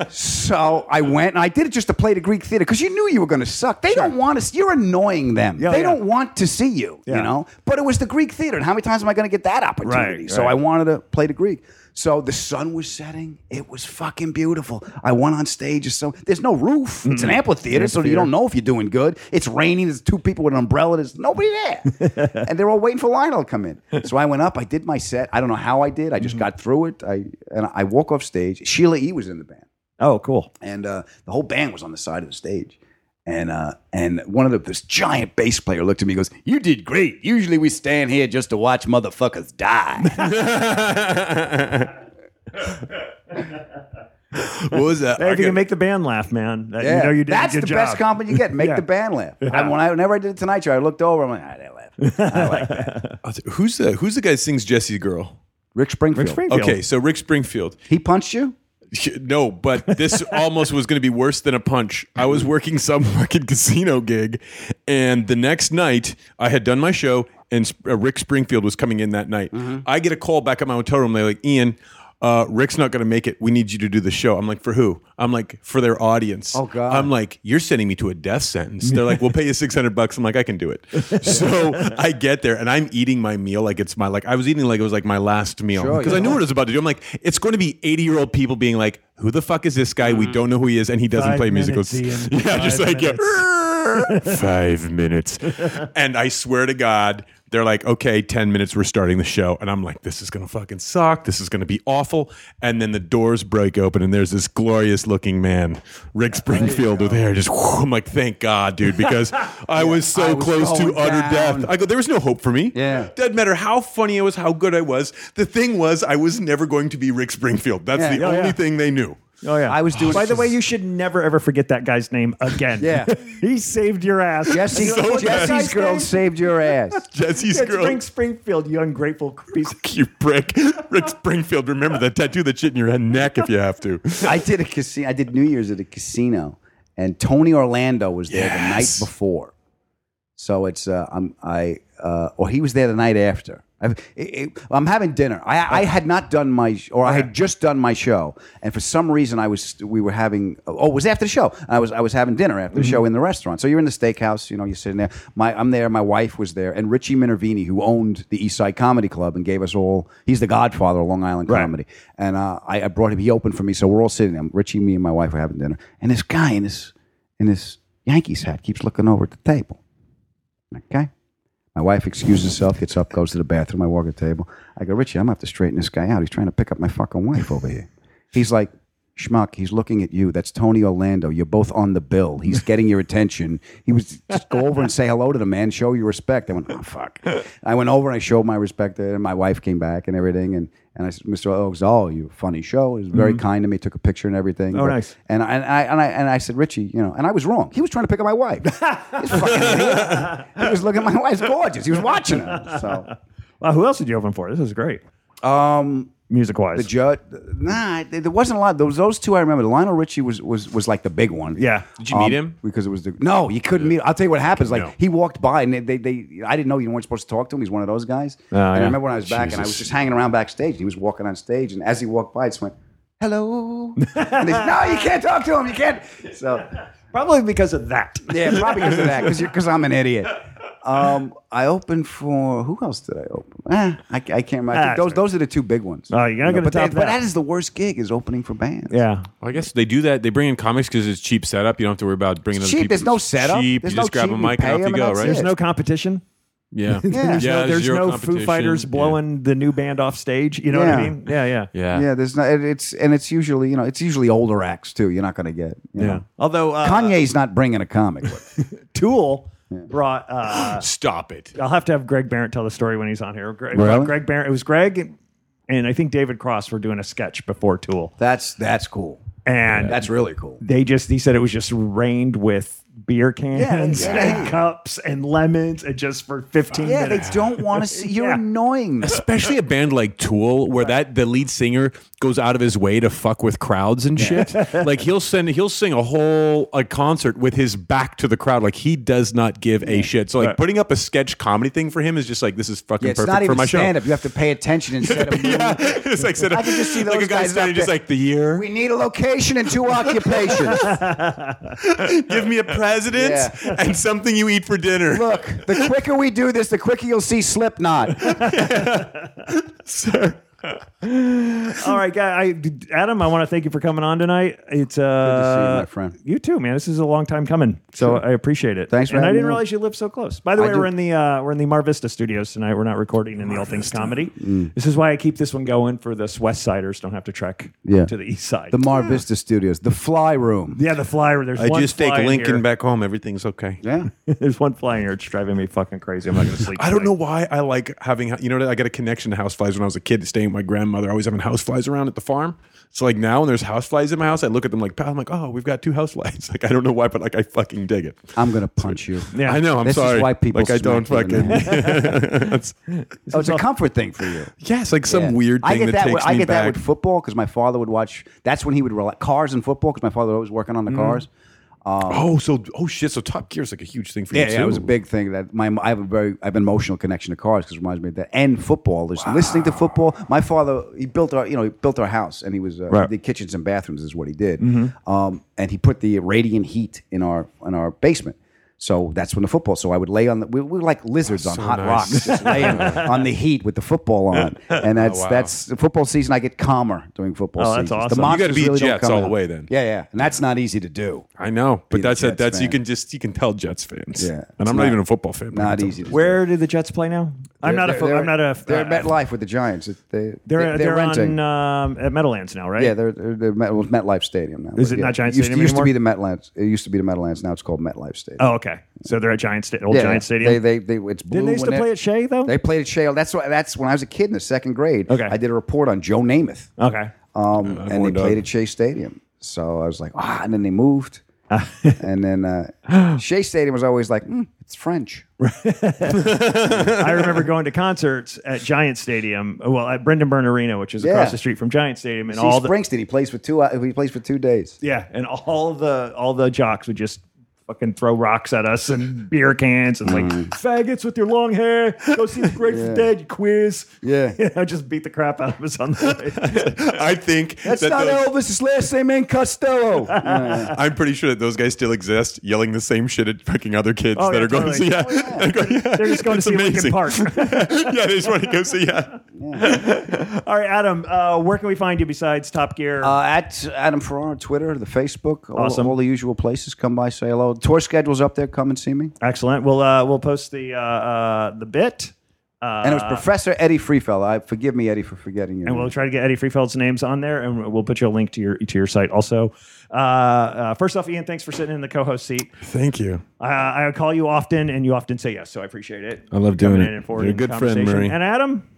So I went, and I did it just to play the Greek Theater, because you knew you were going to suck. They sure. don't want to, you're annoying them. Yeah, they yeah. don't want to see you, yeah. you know? But it was the Greek Theater, and how many times am I going to get that opportunity? Right, right. So I wanted to play the Greek. So the sun was setting. It was fucking beautiful. I went on stage. So there's no roof. Mm-hmm. It's an amphitheater, so you don't know if you're doing good. It's raining. There's two people with an umbrella. There's nobody there. And they're all waiting for Lionel to come in. So I went up. I did my set. I don't know how I did. I just mm-hmm. got through it. I And I walk off stage. Sheila E. was in the band. Oh, cool. And uh, the whole band was on the side of the stage. And uh, and one of the, this giant bass player looked at me and goes, you did great. Usually we stand here just to watch motherfuckers die. What was that? If you can make the band laugh, man. That, yeah. you know you did That's a good the job. Best compliment you get. Make yeah. the band laugh. Yeah. I, when I, whenever I did the Tonight Show, I looked over. I'm like, I didn't laugh. I like that. Who's the, who's the guy that sings Jessie Girl? Rick Springfield. Rick Springfield. Okay, so Rick Springfield. He punched you? No, but this almost was going to be worse than a punch. I was working some fucking casino gig, and the next night I had done my show, and Rick Springfield was coming in that night. Mm-hmm. I get a call back at my hotel room. They're like, Ian, uh, Rick's not going to make it. We need you to do the show. I'm like, for who? I'm like, for their audience. Oh, God. I'm like, you're sending me to a death sentence. They're like, we'll pay you six hundred bucks. I'm like, I can do it. So I get there and I'm eating my meal like it's my, like, I was eating like it was like my last meal because sure, yeah. I knew what I was about to do. I'm like, it's going to be eighty year old people being like, who the fuck is this guy? Mm. We don't know who he is and he doesn't Five play musicals. Yeah, Five just like, yeah. Five minutes. And I swear to God, they're like, okay, ten minutes, we're starting the show. And I'm like, this is going to fucking suck. This is going to be awful. And then the doors break open and there's this glorious looking man, Rick Springfield, with hair just, whoo, I'm like, thank God, dude, because I was so I was close to down. utter death. I go, there was no hope for me. Yeah. Doesn't matter how funny I was, how good I was. The thing was, I was never going to be Rick Springfield. That's yeah, the oh, only yeah. thing they knew. Oh yeah, I was doing. Oh, by the way, you should never ever forget that guy's name again. Yeah, he saved your ass. Jesse, so Jesse's girl name? saved your ass. Jesse's yeah, girl. Rick Springfield, you ungrateful piece. You prick. Rick Springfield. Remember that tattoo that shit in your neck if you have to. I did a casino. I did New Year's at a casino, and Tony Orlando was there yes. the night before. So it's uh, I'm I uh, or he was there the night after. It, it, I'm having dinner. I, okay. I had not done my, or I had just done my show, and for some reason I was, we were having. Oh, it was after the show. I was, I was having dinner after the mm-hmm. show in the restaurant. So you're in the steakhouse, you know, you're sitting there. My, I'm there. My wife was there, and Richie Minervini, who owned the Eastside Comedy Club and gave us all. He's the Godfather of Long Island right. comedy, and uh, I, I brought him. He opened for me, so we're all sitting there. Richie, me, and my wife were having dinner, and this guy in this, in this Yankees hat keeps looking over at the table. Okay. My wife excuses herself, gets up, goes to the bathroom. I walk to the table. I go, Richie, I'm going to have to straighten this guy out. He's trying to pick up my fucking wife over here. He's like, schmuck, he's looking at you. That's Tony Orlando. You're both on the bill. He's getting your attention. He was, just go over and say hello to the man. Show your respect. I went, oh, fuck. I went over and I showed my respect. And my wife came back and everything. And, and I said, Mister Oxall, you funny show. He was very mm-hmm. kind to me. Took a picture and everything. Oh, but, nice. And I, and I and I and I said, Richie, you know, and I was wrong. He was trying to pick up my wife. He's fucking he was looking at my wife's gorgeous. He was watching her. So, well, who else did you open for? This is great. Um, music wise, the Judd. Nah, there wasn't a lot. Those those two I remember. Lionel Richie was was was like the big one. Yeah. Did you um, meet him? Because it was the no. You couldn't yeah. meet. I'll tell you what happens. Like no. he walked by and they, they they I didn't know you weren't supposed to talk to him. He's one of those guys. Uh, and yeah. I remember when I was back Jesus. and I was just hanging around backstage. And he was walking on stage and as he walked by, I just went hello. And they said, no, you can't talk to him. You can't. So probably because of that. Yeah, probably because of that. Because I'm an idiot. Um, I opened for who else did I open? Eh, I, I can't remember. Ah, those right. those are the two big ones. Oh, you're not going to top that. But that is the worst gig is opening for bands. Yeah, well, I guess they do that. They bring in comics because it's cheap setup. You don't have to worry about bringing it's other cheap. people. There's no setup. Cheap. There's you no just grab cheap. a mic and up you go. Right? There's no competition. Yeah, yeah. There's yeah, no, there's no Foo Fighters blowing yeah. the new band off stage. You know yeah. what I mean? Yeah, yeah, yeah. Yeah, there's not. It's and it's usually you know it's usually older acts too. You're not going to get. You yeah. Know? Although uh, Kanye's not bringing a comic. Tool. Brought uh, stop it. I'll have to have Greg Barrett tell the story when he's on here. Greg, really? Greg Barrett. It was Greg and, and I think David Cross were doing a sketch before Tool. That's that's cool. And yeah, that's really cool. They just he said it was just rained with beer cans yeah, yeah. and cups and lemons and just for fifteen yeah, minutes. Yeah, they don't want to see you're yeah. annoying. Them. Especially a band like Tool where right. that the lead singer goes out of his way to fuck with crowds and shit. Like he'll send he'll sing a whole a concert with his back to the crowd. Like he does not give yeah. a shit. So like right. putting up a sketch comedy thing for him is just like this is fucking yeah, it's perfect not even for my stand show. Up. You have to pay attention instead of yeah. It's like set up, I can just see those like a guy guys standing just like the year. We need a location and two occupations. Give me a present. Presidents yeah. and something you eat for dinner. Look, the quicker we do this, the quicker you'll see Slipknot. Yeah. Sir. All right, guy. Adam, I want to thank you for coming on tonight. It's uh, good to see you, my friend. You too, man. This is a long time coming, so sure. I appreciate it. Thanks, for and having I didn't me realize on. you lived so close. By the I way, do. we're in the uh, we're in the Mar Vista Studios tonight. We're not recording in the Mar All Things Vista. Comedy. Mm. This is why I keep this one going for this West Siders. Don't have to trek yeah. to the East Side. The Mar yeah. Vista Studios, the Fly Room. Yeah, the Fly Room. There's I one just fly take Lincoln back home. Everything's okay. Yeah, there's one fly in here. It's driving me fucking crazy. I'm not gonna sleep. I don't know why I like having. You know, I got a connection to house flies when I was a kid staying. My grandmother always having houseflies around at the farm. So like now when there's houseflies in my house, I look at them like, I'm like, oh, we've got two houseflies. Like I don't know why, but like I fucking dig it. I'm gonna punch you. Yeah, I know. I'm this sorry. This is why people like I don't fucking. Oh, it's a comfort thing for you. Yes, yeah, like some yeah. weird thing I get that, that takes with, me I get back. That with football because my father would watch. That's when he would relax cars and football because my father was always working on the mm. cars. Um, oh, so oh shit! So Top Gear is like a huge thing for yeah, you too. Yeah, it was a big thing. That my I have a very I have an emotional connection to cars because it reminds me of that. And football, there's wow. listening to football. My father, he built our you know he built our house, and he was uh, right. the kitchens and bathrooms is what he did. Mm-hmm. Um, and he put the radiant heat in our in our basement. So that's when the football. So I would lay on the. We, we were like lizards that's on so hot nice. Rocks, just laying on the heat with the football on. And that's oh, wow. that's the football season. I get calmer during football season. Oh, that's season. Awesome! The you got to beat really Jets all the way, then. Yeah, yeah, and that's not easy to do. I know, but that's a, that's fan. You can just you can tell Jets fans. Yeah, and I'm not, not even a football fan. Not easy. To Where do the Jets play now? I'm they're, not a. Fo- I'm not a. They're uh, at MetLife with the Giants. They they're they're, they're on um, at Meadowlands now, right? Yeah, they're they're MetLife Stadium now. Is it not Giants Stadium anymore? It used to be the Meadowlands. It used to be the Meadowlands. Now it's called MetLife Stadium. Oh, okay. So they're at Giant Sta- old yeah, Giant Stadium. They, they, they, it's blue. Didn't they used to play at Shea though? They played at Shea. That's what, that's when I was a kid in the second grade. Okay. I did a report on Joe Namath. Okay. Um, yeah, and they played up. at Shea Stadium. So I was like, ah, and then they moved. and then uh, Shea Stadium was always like, mm, it's French. I remember going to concerts at Giant Stadium. Well, at Brendan Byrne Arena, which is yeah. across the street from Giant Stadium, and See, all Springsteen. The- he plays for two. He plays for two days. Yeah, and all the all the jocks would just. Fucking throw rocks at us and beer cans and like mm. faggots with your long hair. Go see the Grateful yeah. Dead quiz. Yeah, you know, just beat the crap out of us on the way. I think that's that not those, Elvis. His last name ain't Costello. yeah. I'm pretty sure that those guys still exist, yelling the same shit at fucking other kids oh, that yeah, are totally. going to see. Yeah. Oh, yeah. Go, yeah, they're just going it's to see amazing. Lincoln Park. yeah, they just want to go see. Yeah. yeah. All right, Adam. Uh, where can we find you besides Top Gear? Uh, at Adam Ferrara on Twitter, the Facebook, awesome. all, all the usual places. Come by, say hello. Tour schedule's up there. Come and see me. Excellent. We'll uh, we'll post the uh, uh, the bit. Uh, and it was Professor Eddie Freefeld. I forgive me, Eddie, for forgetting you. And name. We'll try to get Eddie Freefeld's names on there, and we'll put you a link to your to your site also. Uh, uh, first off, Ian, thanks for sitting in the co-host seat. Thank you. Uh, I call you often, and you often say yes, so I appreciate it. I love doing it. You're a good friend, Murray. And Adam,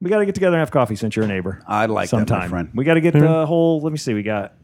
we got to get together and have coffee since you're a neighbor. I'd like sometime. that, my friend. We got to get mm-hmm. the whole. Let me see. We got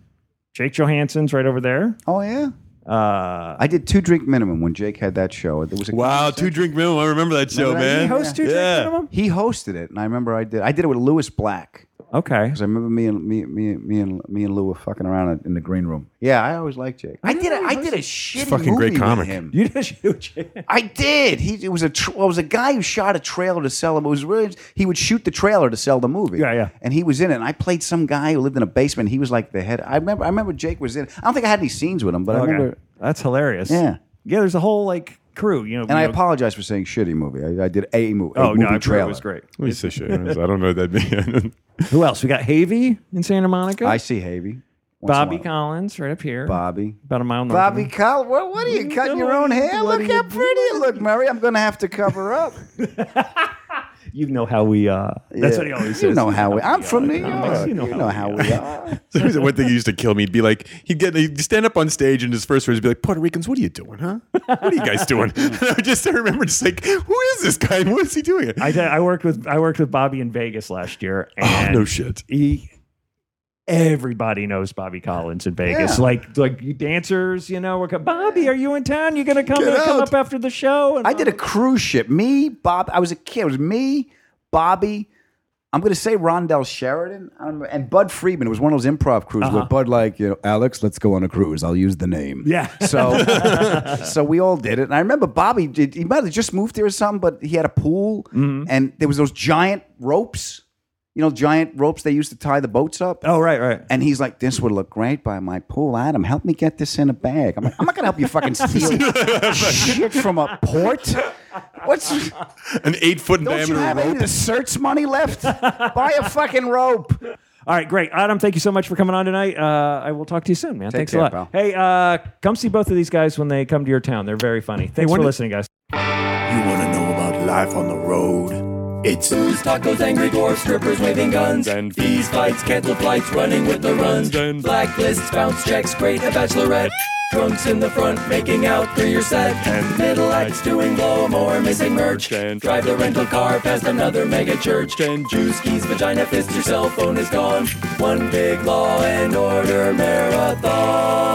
Jake Johansson's right over there. Oh yeah. Uh, I did Two Drink Minimum when Jake had that show. There was a wow, Two Drink Minimum. I remember that show, remember that? man. He hosted yeah. Two Drink yeah. Minimum? He hosted it, and I remember I did. I did it with Lewis Black. Okay. Because I remember me and me me me and me and Lou were fucking around in the green room. Yeah, I always liked Jake. I, I did. A, I did a shitty fucking movie great comic. With him. You did a shitty. I did. He it was a tra- well, it was a guy who shot a trailer to sell him. It was really he would shoot the trailer to sell the movie. Yeah, yeah. And he was in it. And I played some guy who lived in a basement. He was like the head. I remember. I remember Jake was in it. I don't think I had any scenes with him, but okay. I remember. That's hilarious. Yeah. Yeah. There's a whole like. Crew, you know, and you I know. apologize for saying shitty movie. I, I did a, mo- a oh, movie. Oh no, trailer. It was great. We say shit. I don't know what that means. Who else? We got Havey in Santa Monica. I see Havey. Bobby Collins, right up here. Bobby, about a mile north. Bobby Collins. What, what are you, you cutting your own hair? Look how pretty you look, Murray. I'm going to have to cover up. You know how we uh that's yeah. what he always says. You know how we I'm from New York. You know, you know how we are. So one thing he used to kill me, he'd be like he'd get he'd stand up on stage and his first words would be like, Puerto Ricans, what are you doing, huh? What are you guys doing? And I would just I remember just like, who is this guy and what is he doing? I did, I worked with I worked with Bobby in Vegas last year and oh, no shit. He Everybody knows Bobby Collins in Vegas. Yeah. Like, like dancers, you know, we're co- Bobby, are you in town? You're gonna come, come up after the show. And I all. did a cruise ship. Me, Bob. I was a kid. It was me, Bobby. I'm gonna say Rondell Sheridan um, and Bud Friedman. It was one of those improv cruises uh-huh. where Bud, like, you know, Alex, let's go on a cruise. I'll use the name. Yeah. So, so we all did it. And I remember Bobby did. He might have just moved here or something, but he had a pool, mm-hmm. and there was those giant ropes. You know, giant ropes they used to tie the boats up. Oh, right, right. And he's like, this would look great by my pool. Adam, help me get this in a bag. I'm like, I'm not going to help you fucking steal shit from a port. What's an eight foot in diameter rope? Don't you have any search money left? Buy a fucking rope. All right, great. Adam, thank you so much for coming on tonight. Uh, I will talk to you soon, man. Take Thanks care, a lot. Pal. Hey, uh, come see both of these guys when they come to your town. They're very funny. Thanks hey, for listening, guys. You want to know about life on the road? It's booze, tacos, angry dwarfs, strippers waving guns, and fees, fights, cancel flights, running with the runs, and blacklists, bounce checks, great, a bachelorette, drunks in the front, making out through your set, and middle acts doing blow, more missing merch, and drive the rental car past another mega church, and juice, keys, vagina, fists, your cell phone is gone, one big law and order marathon.